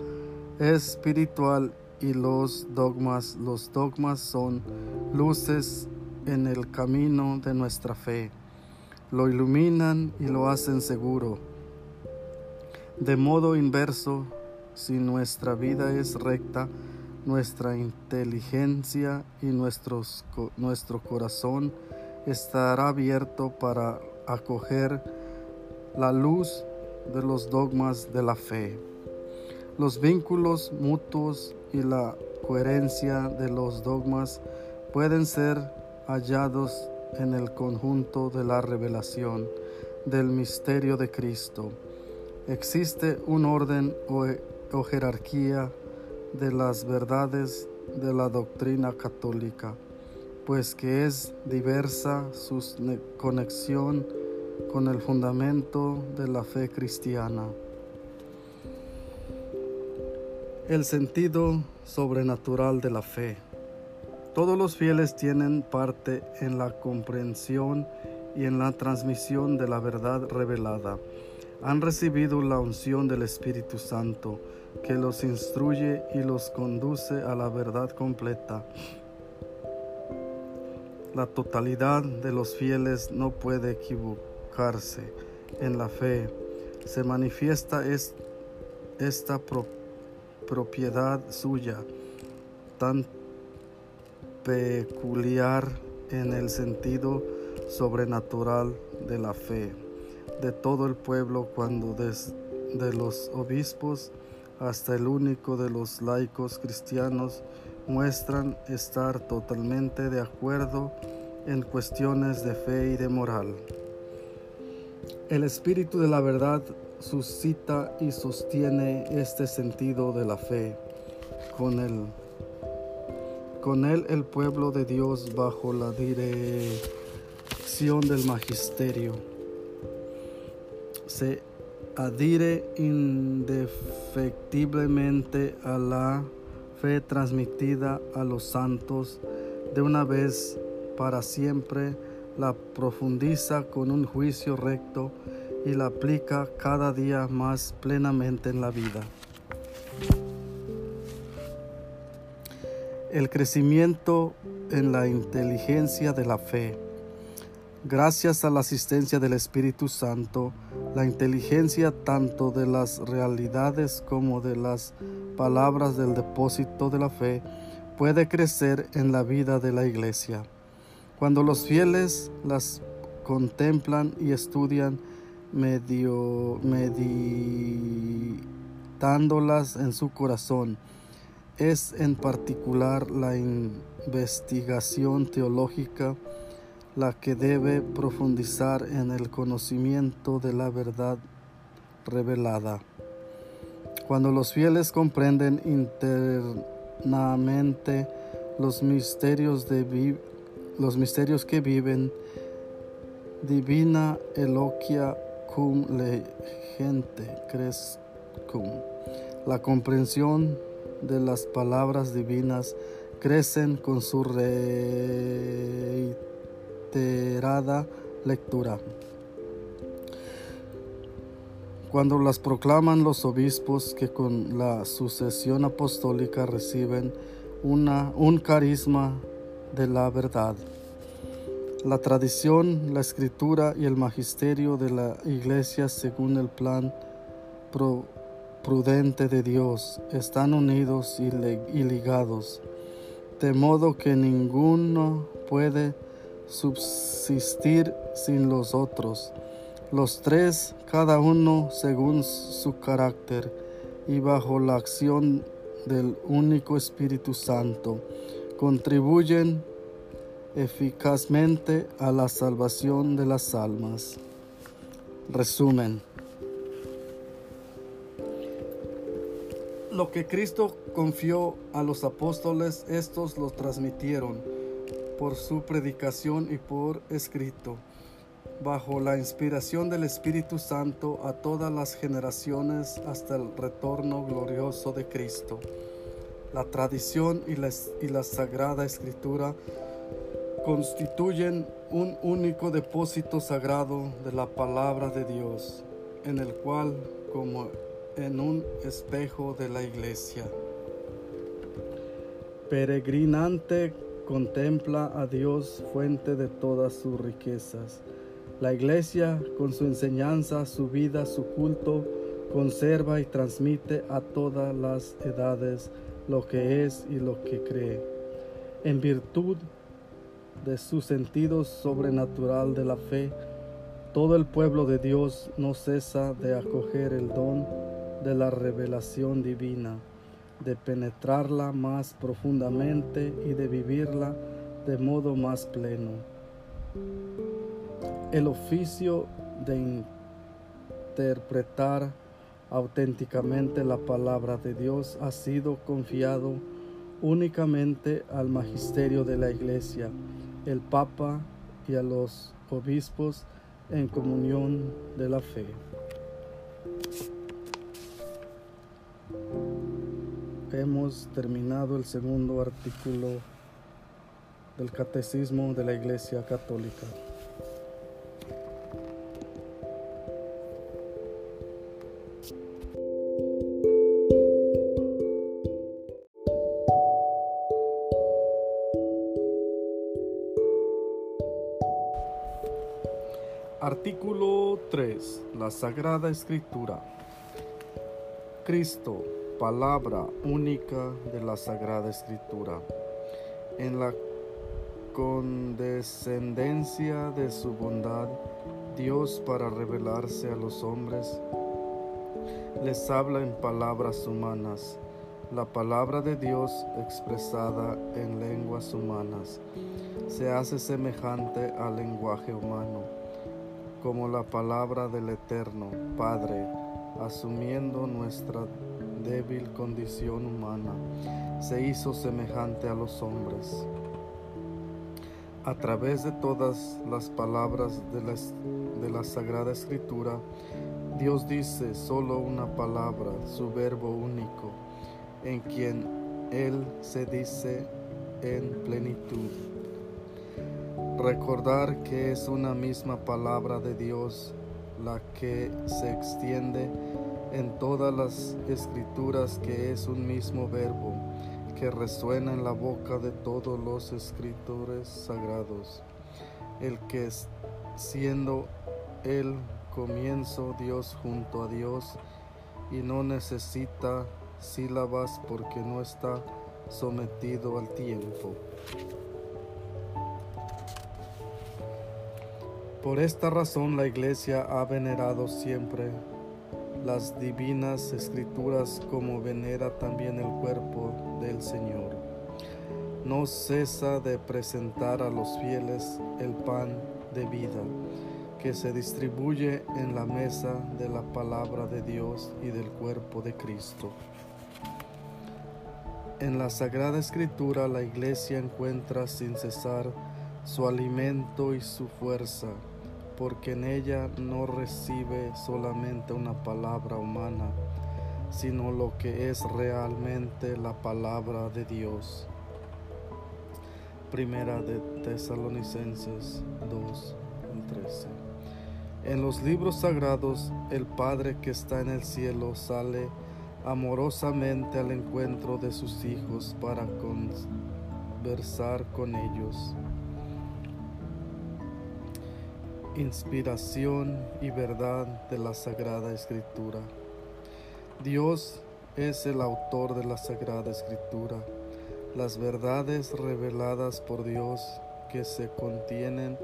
espiritual y los dogmas. Los dogmas son luces en el camino de nuestra fe. Lo iluminan y lo hacen seguro. De modo inverso, si nuestra vida es recta, nuestra inteligencia y nuestro corazón estará abierto para acoger la luz de los dogmas de la fe, los vínculos mutuos y la coherencia de los dogmas pueden ser hallados en el conjunto de la revelación del misterio de Cristo. Existe un orden o jerarquía de las verdades de la doctrina católica, pues que es diversa su conexión con el fundamento de la fe cristiana. El sentido sobrenatural de la fe. Todos los fieles tienen parte en la comprensión y en la transmisión de la verdad revelada. Han recibido la unción del Espíritu Santo, que los instruye y los conduce a la verdad completa. La totalidad de los fieles no puede equivocarse en la fe. Se manifiesta esta propiedad suya, tan peculiar en el sentido sobrenatural de la fe, de todo el pueblo, cuando desde los obispos hasta el único de los laicos cristianos muestran estar totalmente de acuerdo en cuestiones de fe y de moral. El Espíritu de la verdad suscita y sostiene este sentido de la fe. Con él el pueblo de Dios, bajo la dirección del magisterio, se adhiere indefectiblemente a la fe transmitida a los santos, de una vez para siempre la profundiza con un juicio recto y la aplica cada día más plenamente en la vida. El crecimiento en la inteligencia de la fe. Gracias a la asistencia del Espíritu Santo, la inteligencia tanto de las realidades como de las palabras del depósito de la fe puede crecer en la vida de la Iglesia. Cuando los fieles las contemplan y estudian, meditándolas en su corazón, es en particular la investigación teológica la que debe profundizar en el conocimiento de la verdad revelada. Cuando los fieles comprenden internamente los misterios que viven, divina eloquia cum legente crescum, la comprensión de las palabras divinas crecen con su reiterada lectura. Cuando las proclaman los obispos, que con la sucesión apostólica reciben un carisma de la verdad. La tradición, la escritura y el magisterio de la Iglesia, según el plan prudente de Dios, están unidos y ligados, de modo que ninguno puede subsistir sin los otros. Los tres, cada uno según su carácter y bajo la acción del único Espíritu Santo, contribuyen eficazmente a la salvación de las almas. Resumen. Lo que Cristo confió a los apóstoles, estos lo transmitieron por su predicación y por escrito, bajo la inspiración del Espíritu Santo, a todas las generaciones hasta el retorno glorioso de Cristo. La tradición y la Sagrada Escritura constituyen un único depósito sagrado de la palabra de Dios, en el cual, como en un espejo de la Iglesia peregrinante contempla a Dios, fuente de todas sus riquezas, la Iglesia, con su enseñanza, su vida, su culto, conserva y transmite a todas las edades lo que es y lo que cree, en virtud de su sentido sobrenatural de la fe. Todo el pueblo de Dios no cesa de acoger el don de la revelación divina, de penetrarla más profundamente y de vivirla de modo más pleno. El oficio de interpretar auténticamente la palabra de Dios ha sido confiado únicamente al magisterio de la Iglesia, el Papa y a los obispos en comunión de la fe. Hemos terminado el segundo artículo del Catecismo de la Iglesia Católica. Artículo 3. La Sagrada Escritura. Cristo, palabra única de la Sagrada Escritura. En la condescendencia de su bondad, Dios, para revelarse a los hombres, les habla en palabras humanas, la palabra de Dios expresada en lenguas humanas. Se hace semejante al lenguaje humano, como la palabra del Eterno Padre, asumiendo nuestra débil condición humana, se hizo semejante a los hombres. A través de todas las palabras de la Sagrada Escritura, Dios dice solo una palabra, su Verbo único, en quien Él se dice en plenitud. Recordar que es una misma palabra de Dios la que se extiende en todas las Escrituras, que es un mismo Verbo que resuena en la boca de todos los escritores sagrados, el que, siendo el comienzo Dios junto a Dios, y no necesita sílabas porque no está sometido al tiempo. Por esta razón la Iglesia ha venerado siempre las divinas Escrituras, como venera también el cuerpo del Señor. No cesa de presentar a los fieles el pan de vida que se distribuye en la mesa de la palabra de Dios y del cuerpo de Cristo. En la Sagrada Escritura la Iglesia encuentra sin cesar su alimento y su fuerza, porque en ella no recibe solamente una palabra humana, sino lo que es realmente la palabra de Dios. Primera de Tesalonicenses 2:13. En los libros sagrados, el Padre que está en el cielo sale amorosamente al encuentro de sus hijos para conversar con ellos. Inspiración y verdad de la Sagrada Escritura. Dios es el autor de la Sagrada Escritura. Las verdades reveladas por Dios que se contienen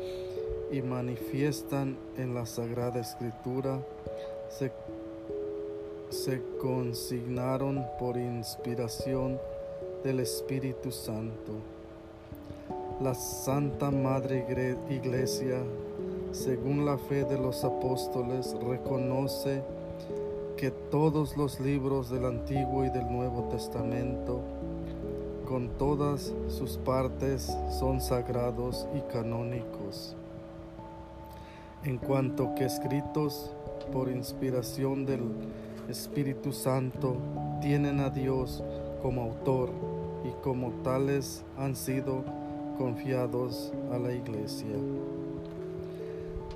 y manifiestan en la Sagrada Escritura se consignaron por inspiración del Espíritu Santo. La Santa Madre Iglesia, según la fe de los apóstoles, reconoce que todos los libros del Antiguo y del Nuevo Testamento, con todas sus partes, son sagrados y canónicos, en cuanto que escritos por inspiración del Espíritu Santo, tienen a Dios como autor y como tales han sido confiados a la Iglesia.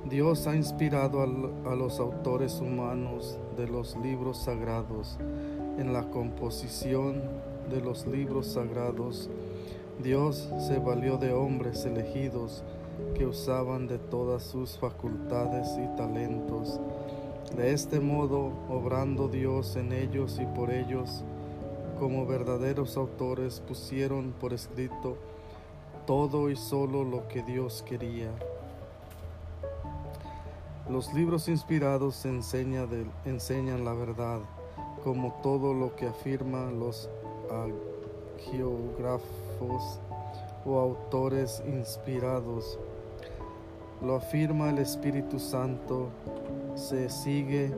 Dios ha inspirado a los autores humanos de los libros sagrados. En la composición de los libros sagrados, Dios se valió de hombres elegidos que usaban de todas sus facultades y talentos. De este modo, obrando Dios en ellos y por ellos, como verdaderos autores pusieron por escrito todo y solo lo que Dios quería. Los libros inspirados enseñan la verdad, como todo lo que afirman los hagiógrafos o autores inspirados. Lo afirma el Espíritu Santo. Se sigue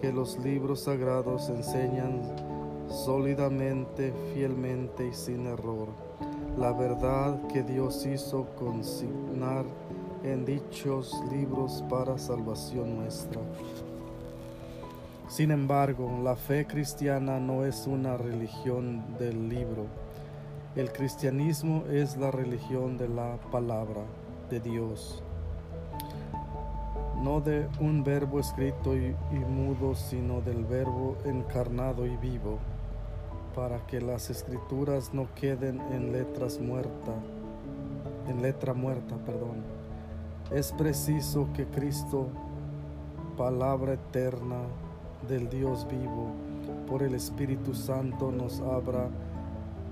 que los libros sagrados enseñan sólidamente, fielmente y sin error la verdad que Dios hizo consignar en dichos libros para salvación nuestra. Sin embargo, la fe cristiana no es una religión del libro. El cristianismo es la religión de la palabra de Dios, no de un verbo escrito y mudo, sino del verbo encarnado y vivo, para que las escrituras no queden en letra muerta. Es preciso que Cristo, palabra eterna del Dios vivo, por el Espíritu Santo nos abra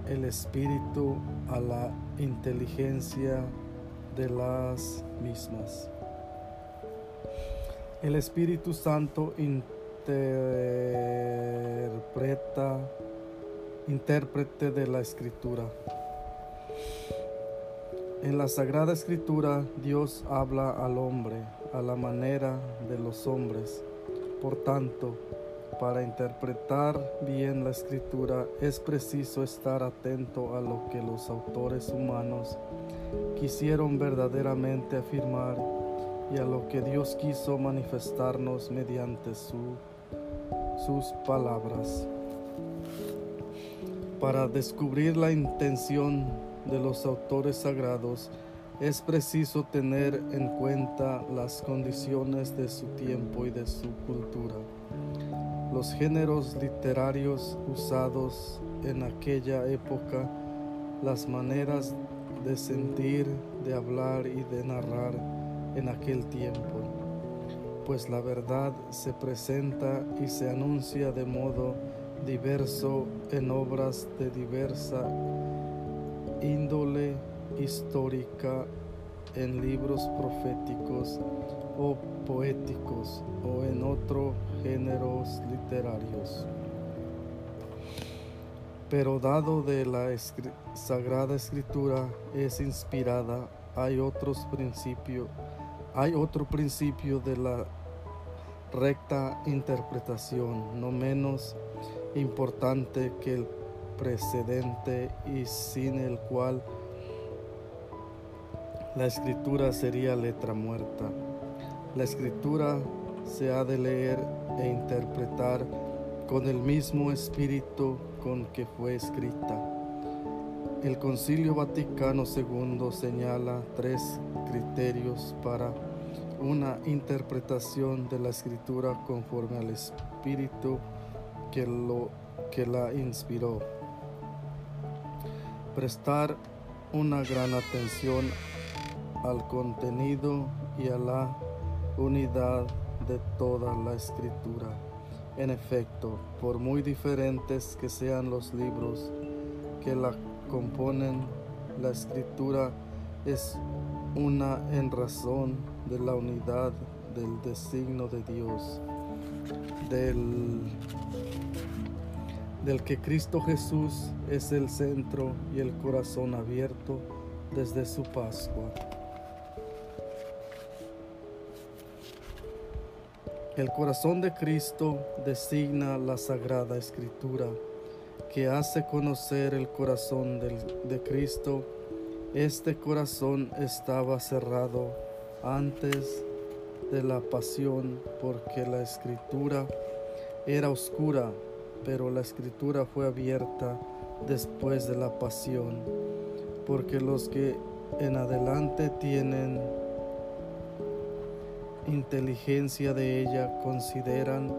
el espíritu a la inteligencia de las mismas. El Espíritu Santo intérprete de la Escritura. En la Sagrada Escritura, Dios habla al hombre a la manera de los hombres. Por tanto, para interpretar bien la Escritura es preciso estar atento a lo que los autores humanos quisieron verdaderamente afirmar y a lo que Dios quiso manifestarnos mediante sus palabras. Para descubrir la intención de los autores sagrados, es preciso tener en cuenta las condiciones de su tiempo y de su cultura, los géneros literarios usados en aquella época, las maneras de sentir, de hablar y de narrar en aquel tiempo, pues la verdad se presenta y se anuncia de modo diverso en obras de diversa índole histórica, en libros proféticos o poéticos o en otros géneros literarios. Pero dado de la Sagrada Escritura es inspirada, hay otro principio de la recta interpretación, no menos importante que el precedente y sin el cual la Escritura sería letra muerta. La Escritura se ha de leer e interpretar con el mismo espíritu con que fue escrita. El Concilio Vaticano II señala 3 criterios para una interpretación de la Escritura conforme al espíritu que la inspiró. Prestar una gran atención al contenido y a la unidad de toda la Escritura. En efecto, por muy diferentes que sean los libros que la componen, la Escritura es una en razón de la unidad del designio de Dios, del que Cristo Jesús es el centro y el corazón abierto desde su Pascua. El corazón de Cristo designa la Sagrada Escritura, que hace conocer el corazón de Cristo. Este corazón estaba cerrado antes de la pasión, porque la Escritura era oscura, pero la Escritura fue abierta después de la pasión, porque los que en adelante tienen inteligencia de ella consideran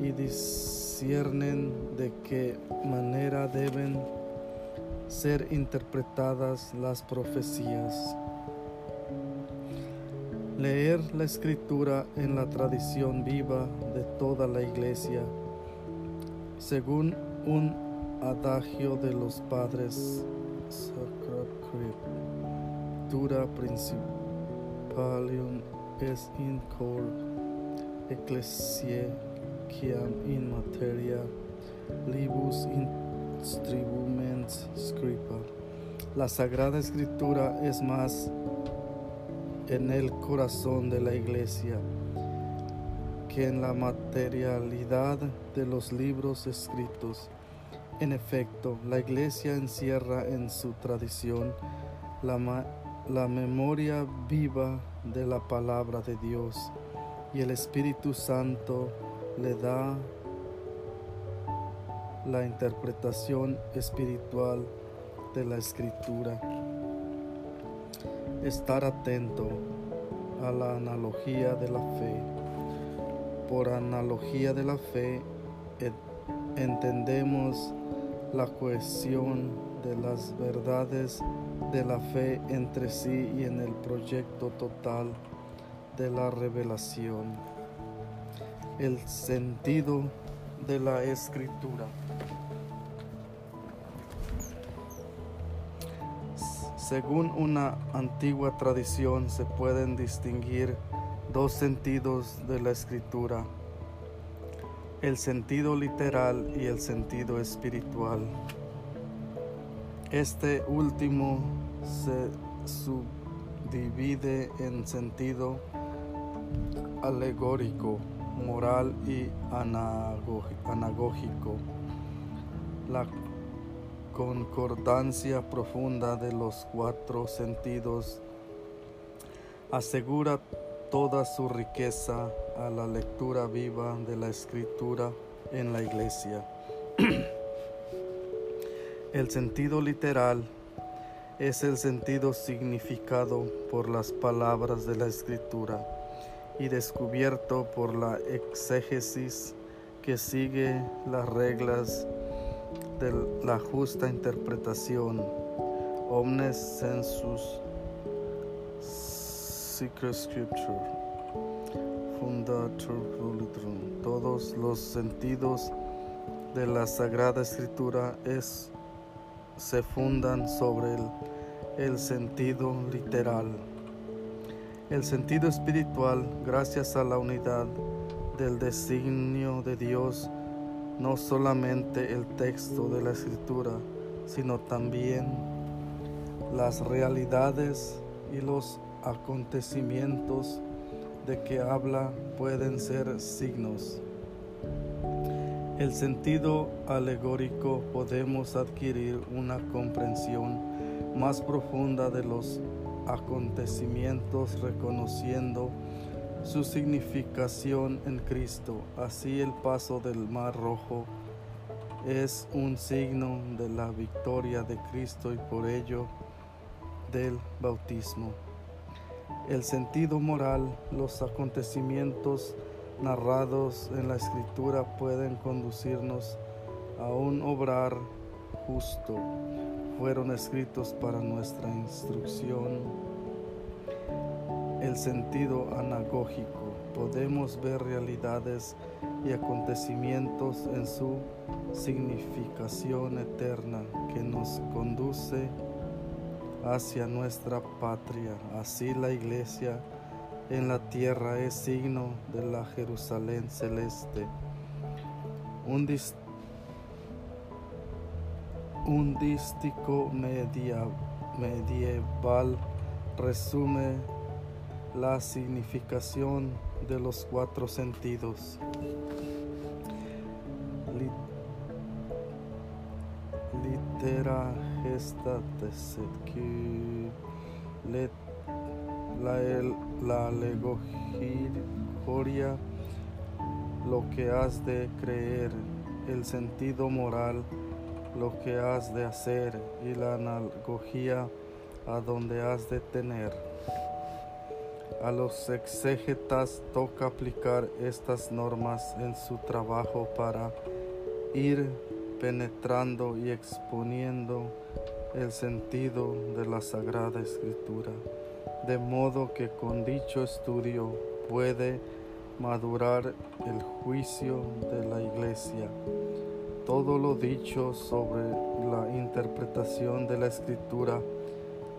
y disciernen de qué manera deben ser interpretadas las profecías. Leer la Escritura en la tradición viva de toda la Iglesia, según un Adagio de los Padres, Sacra Criptura Principalium es in cor Ecclesiae ciam in materia libus instrumens scripa. La Sagrada Escritura es más en el corazón de la Iglesia que en la materialidad de los libros escritos. En efecto, la Iglesia encierra en su tradición la memoria viva de la palabra de Dios, y el Espíritu Santo le da la interpretación espiritual de la Escritura. Estar atento a la analogía de la fe. Por analogía de la fe entendemos la cohesión de las verdades de la fe entre sí y en el proyecto total de la revelación. El sentido de la Escritura. Según una antigua tradición, se pueden distinguir dos sentidos de la Escritura: el sentido literal y el sentido espiritual. Este último se subdivide en sentido alegórico, moral y anagógico. La concordancia profunda de los cuatro sentidos asegura toda su riqueza a la lectura viva de la Escritura en la Iglesia. El sentido literal es el sentido significado por las palabras de la Escritura y descubierto por la exégesis que sigue las reglas de la justa interpretación. Omnes sensus sacra scriptura fundatur litterum. Todos los sentidos de la Sagrada Escritura se fundan sobre el sentido literal. El sentido espiritual, gracias a la unidad del designio de Dios, no solamente el texto de la Escritura, sino también las realidades y los acontecimientos de que habla pueden ser signos. El sentido alegórico podemos adquirir una comprensión más profunda de los acontecimientos reconociendo su significación en Cristo. Así, el paso del Mar Rojo es un signo de la victoria de Cristo y por ello del bautismo. El sentido moral, los acontecimientos narrados en la Escritura pueden conducirnos a un obrar justo. Fueron escritos para nuestra instrucción. El sentido anagógico, podemos ver realidades y acontecimientos en su significación eterna que nos conduce hacia nuestra patria. Así, la Iglesia en la tierra es signo de la Jerusalén celeste, un dístico medieval resume la significación de los cuatro sentidos. Litera gesta teset. La alegoría, lo que has de creer; el sentido moral, lo que has de hacer; y la analogía, a donde has de tener. A los exégetas toca aplicar estas normas en su trabajo para ir penetrando y exponiendo el sentido de la Sagrada Escritura, de modo que con dicho estudio puede madurar el juicio de la Iglesia, Todo lo dicho sobre la interpretación de la Escritura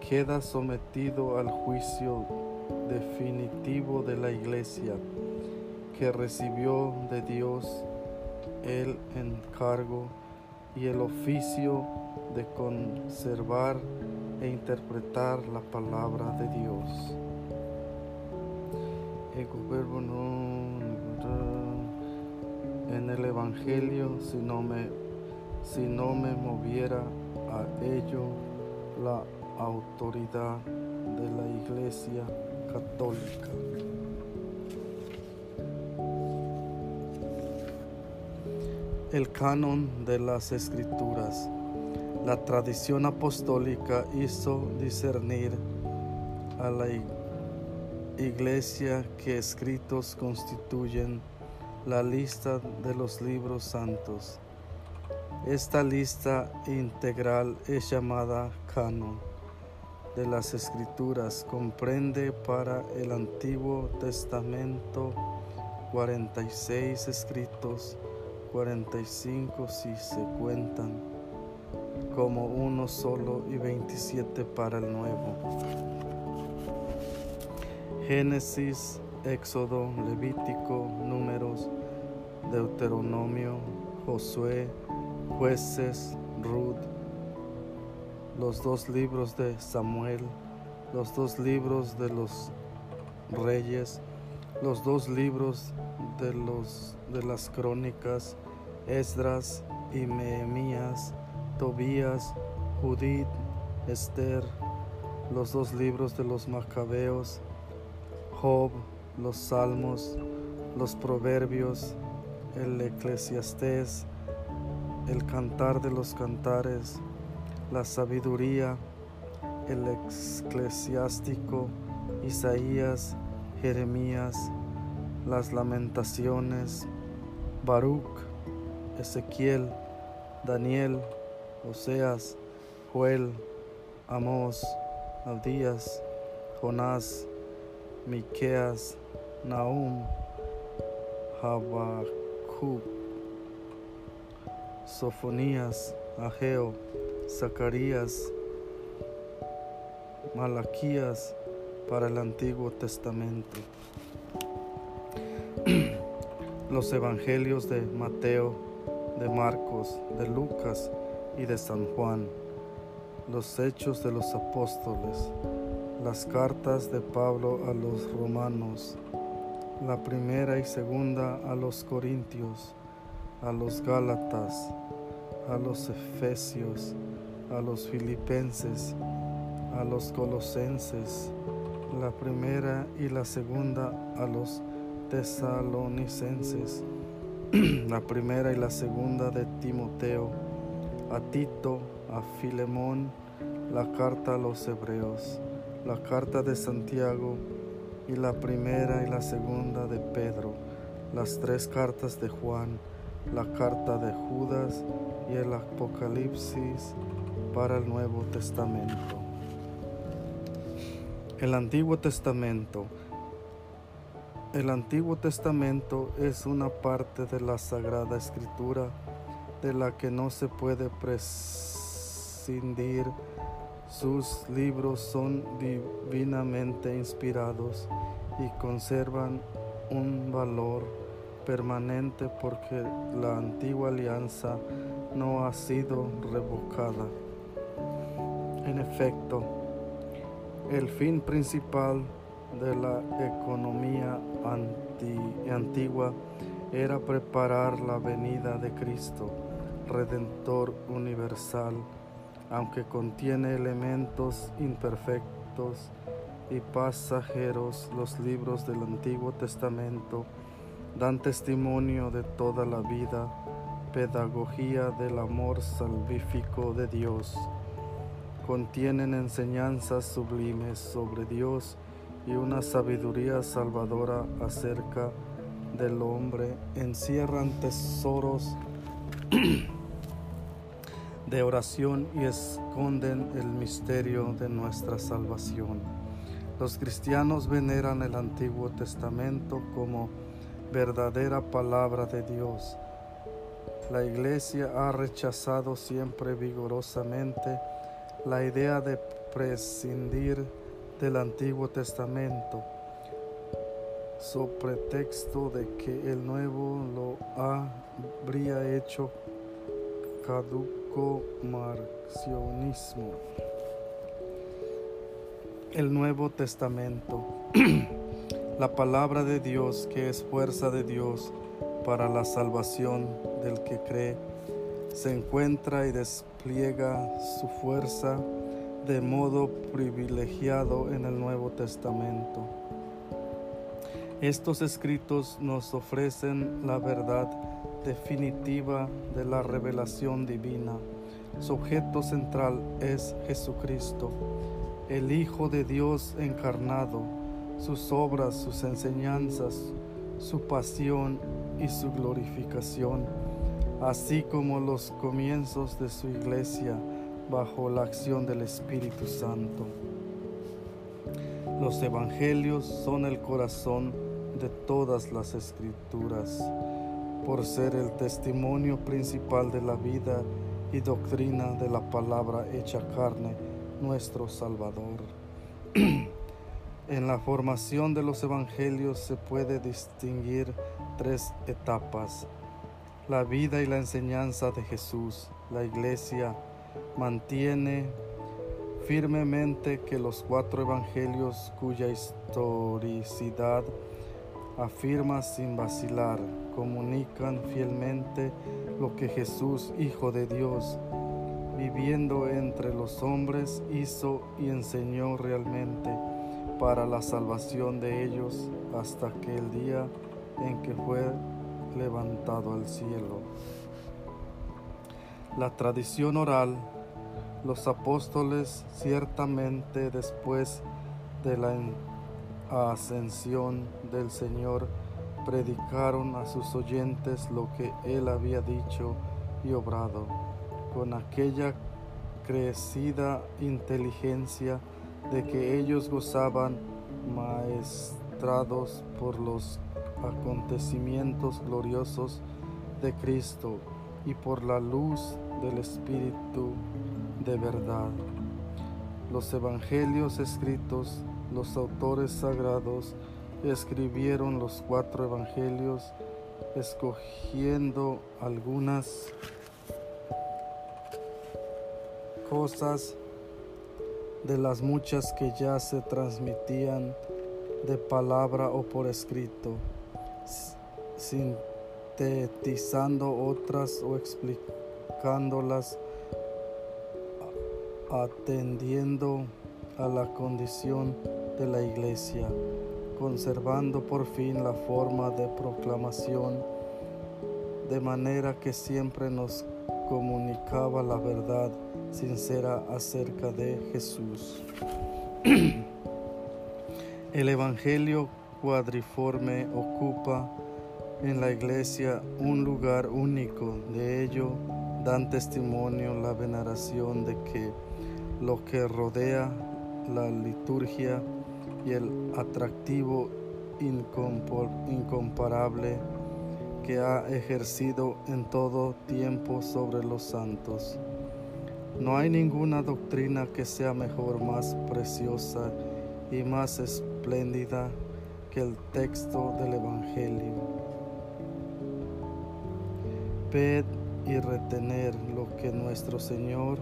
queda sometido al juicio definitivo de la Iglesia, que recibió de Dios el encargo y el oficio de conservar e interpretar la palabra de Dios. En el Evangelio, si no me moviera a ello, la autoridad de la Iglesia Católica. El canon de las Escrituras. La tradición apostólica hizo discernir a la Iglesia que escritos constituyen la lista de los libros santos. Esta lista integral es llamada canon de las Escrituras. Comprende para el Antiguo Testamento 46 escritos, 45 si se cuentan como uno solo y 27 para el Nuevo. Génesis, Éxodo, Levítico, Números, Deuteronomio, Josué, Jueces, Ruth, los dos libros de Samuel, los dos libros de los Reyes, los dos libros de las Crónicas, Esdras y Nehemías, Tobías, Judith, Esther, los dos libros de los Macabeos, Job, los Salmos, los Proverbios, el Eclesiastés, el Cantar de los Cantares, la Sabiduría, el Eclesiástico, Isaías, Jeremías, las Lamentaciones, Baruch, Ezequiel, Daniel, Oseas, Joel, Amós, Abdías, Jonás, Miqueas, Nahum, Habacuc, Sofonías, Ageo, Zacarías, Malaquías para el Antiguo Testamento. Los Evangelios de Mateo, de Marcos, de Lucas y de San Juan. Los Hechos de los Apóstoles. Las cartas de Pablo a los romanos, la primera y segunda a los corintios, a los gálatas, a los efesios, a los filipenses, a los colosenses, la primera y la segunda a los tesalonicenses, la primera y la segunda de Timoteo, a Tito, a Filemón, la carta a los hebreos, la carta de Santiago y la primera y la segunda de Pedro, las tres cartas de Juan, la carta de Judas y el Apocalipsis para el Nuevo Testamento. El Antiguo Testamento. El Antiguo Testamento es una parte de la Sagrada Escritura de la que no se puede prescindir. Sus libros son divinamente inspirados y conservan un valor permanente porque la antigua alianza no ha sido revocada. En efecto, el fin principal de la economía antigua era preparar la venida de Cristo, Redentor universal. Aunque contiene elementos imperfectos y pasajeros, los libros del Antiguo Testamento dan testimonio de toda la vida, pedagogía del amor salvífico de Dios. Contienen enseñanzas sublimes sobre Dios y una sabiduría salvadora acerca del hombre. Encierran tesoros de oración y esconden el misterio de nuestra salvación. Los cristianos veneran el Antiguo Testamento como verdadera palabra de Dios. La Iglesia ha rechazado siempre vigorosamente la idea de prescindir del Antiguo Testamento, sobre pretexto de que el Nuevo lo habría hecho caduco marcionismo. El Nuevo Testamento, la palabra de Dios, que es fuerza de Dios para la salvación del que cree, se encuentra y despliega su fuerza de modo privilegiado en el Nuevo Testamento. Estos escritos nos ofrecen la verdad definitiva de la revelación divina. Su objeto central es Jesucristo, el Hijo de Dios encarnado, sus obras, sus enseñanzas, su pasión y su glorificación, así como los comienzos de su Iglesia bajo la acción del Espíritu Santo. Los Evangelios son el corazón de todas las Escrituras, por ser el testimonio principal de la vida y doctrina de la palabra hecha carne, nuestro Salvador. En la formación de los Evangelios se puede distinguir tres etapas: la vida y la enseñanza de Jesús. La Iglesia mantiene firmemente que los cuatro Evangelios, cuya historicidad afirma sin vacilar, comunican fielmente lo que Jesús, Hijo de Dios, viviendo entre los hombres, hizo y enseñó realmente para la salvación de ellos hasta que el día en que fue levantado al cielo. La tradición oral, los apóstoles ciertamente después de la ascensión del Señor predicaron a sus oyentes lo que Él había dicho y obrado, con aquella crecida inteligencia de que ellos gozaban, maestrados por los acontecimientos gloriosos de Cristo y por la luz del Espíritu de verdad. Los Evangelios escritos. Los autores sagrados escribieron los cuatro Evangelios, escogiendo algunas cosas de las muchas que ya se transmitían de palabra o por escrito, sintetizando otras o explicándolas, atendiendo a la condición de la Iglesia, conservando por fin la forma de proclamación, de manera que siempre nos comunicaba la verdad sincera acerca de Jesús. El Evangelio cuadriforme ocupa en la Iglesia un lugar único. De ello dan testimonio la veneración de que lo que rodea la liturgia y el atractivo incomparable que ha ejercido en todo tiempo sobre los santos. No hay ninguna doctrina que sea mejor, más preciosa y más espléndida que el texto del Evangelio. Ved y retener lo que nuestro Señor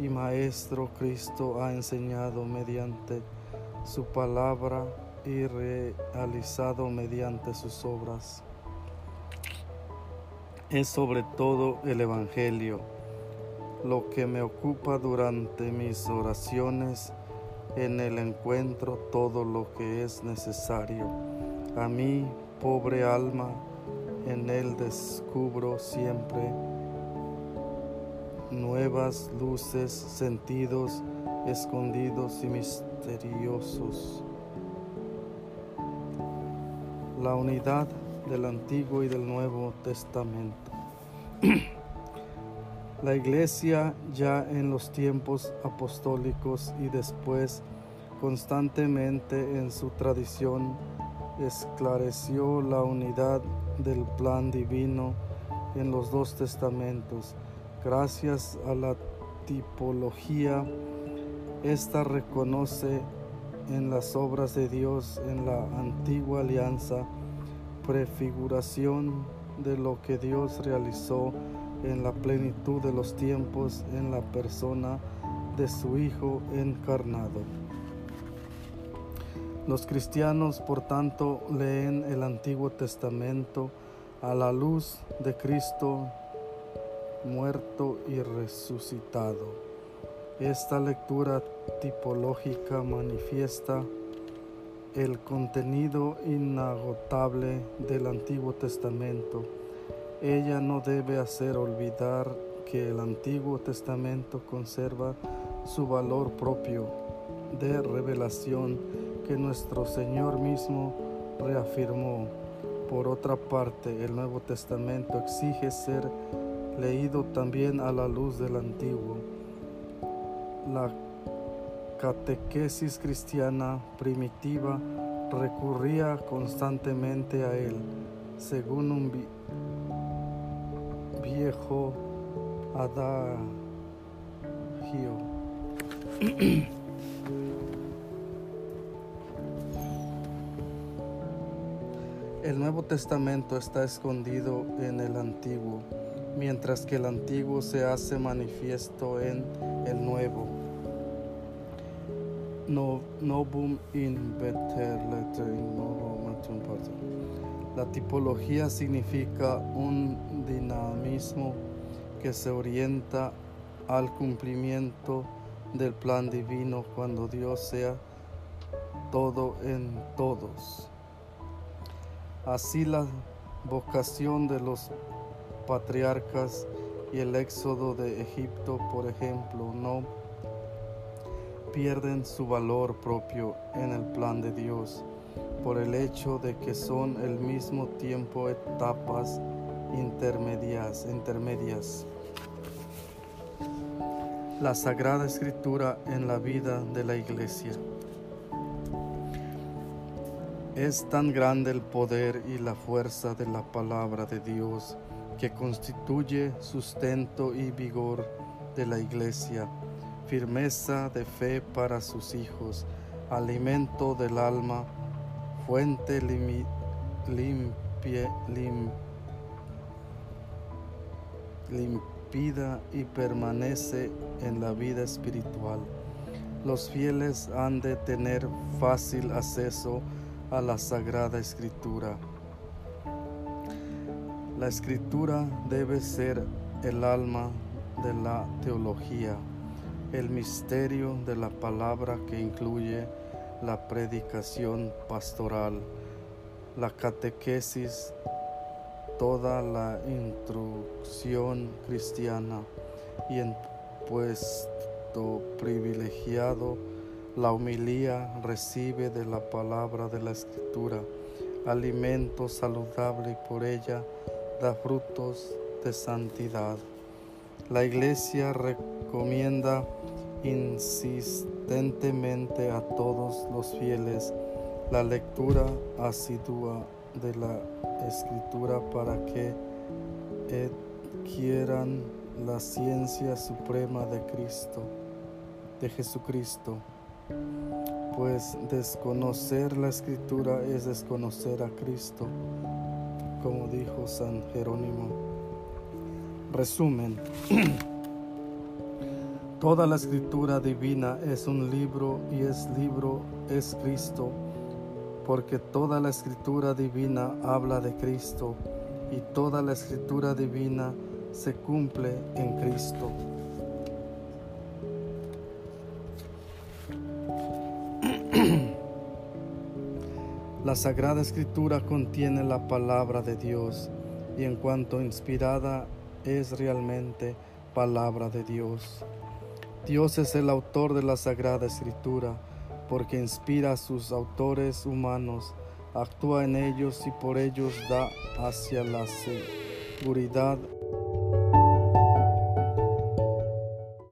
y Maestro Cristo ha enseñado mediante su palabra y realizado mediante sus obras. Es sobre todo el Evangelio lo que me ocupa durante mis oraciones. En él encuentro todo lo que es necesario a mi pobre alma. En él descubro siempre nuevas luces, sentidos escondidos y misteriosos. La unidad del Antiguo y del Nuevo Testamento. La Iglesia, ya en los tiempos apostólicos y después, constantemente en su tradición, esclareció la unidad del plan divino en los dos testamentos. Gracias a la tipología, esta reconoce en las obras de Dios en la antigua alianza prefiguración de lo que Dios realizó en la plenitud de los tiempos en la persona de su Hijo encarnado. Los cristianos, por tanto, leen el Antiguo Testamento a la luz de Cristo muerto y resucitado. Esta lectura tipológica manifiesta el contenido inagotable del Antiguo Testamento. Ella no debe hacer olvidar que el Antiguo Testamento conserva su valor propio de revelación que nuestro Señor mismo reafirmó. Por otra parte, el Nuevo Testamento exige ser leído también a la luz del Antiguo. La catequesis cristiana primitiva recurría constantemente a él, según un viejo adagio. El Nuevo Testamento está escondido en el Antiguo, mientras que el Antiguo se hace manifiesto en el Nuevo. Novum in veter lettering novatum partem. La tipología significa un dinamismo que se orienta al cumplimiento del plan divino cuando Dios sea todo en todos. Así, la vocación de los patriarcas y el éxodo de Egipto, por ejemplo, no pierden su valor propio en el plan de Dios, por el hecho de que son al mismo tiempo etapas intermedias. La Sagrada Escritura en la vida de la Iglesia. Es tan grande el poder y la fuerza de la palabra de Dios que constituye sustento y vigor de la Iglesia, firmeza de fe para sus hijos, alimento del alma, fuente límpida y permanece en la vida espiritual. Los fieles han de tener fácil acceso a la Sagrada Escritura. La Escritura debe ser el alma de la teología, el misterio de la palabra que incluye la predicación pastoral, la catequesis, toda la instrucción cristiana y, en puesto privilegiado, la homilía recibe de la palabra de la Escritura alimento saludable y por ella da frutos de santidad. La Iglesia recomienda insistentemente a todos los fieles la lectura asidua de la Escritura para que adquieran la ciencia suprema de Jesucristo, pues desconocer la Escritura es desconocer a Cristo, como dijo San Jerónimo. Resumen. Toda la Escritura divina es un libro y es libro es Cristo, porque toda la Escritura divina habla de Cristo y toda la Escritura divina se cumple en Cristo. La Sagrada Escritura contiene la palabra de Dios y en cuanto inspirada es realmente palabra de Dios. Dios es el autor de la Sagrada Escritura porque inspira a sus autores humanos, actúa en ellos y por ellos da hacia la seguridad.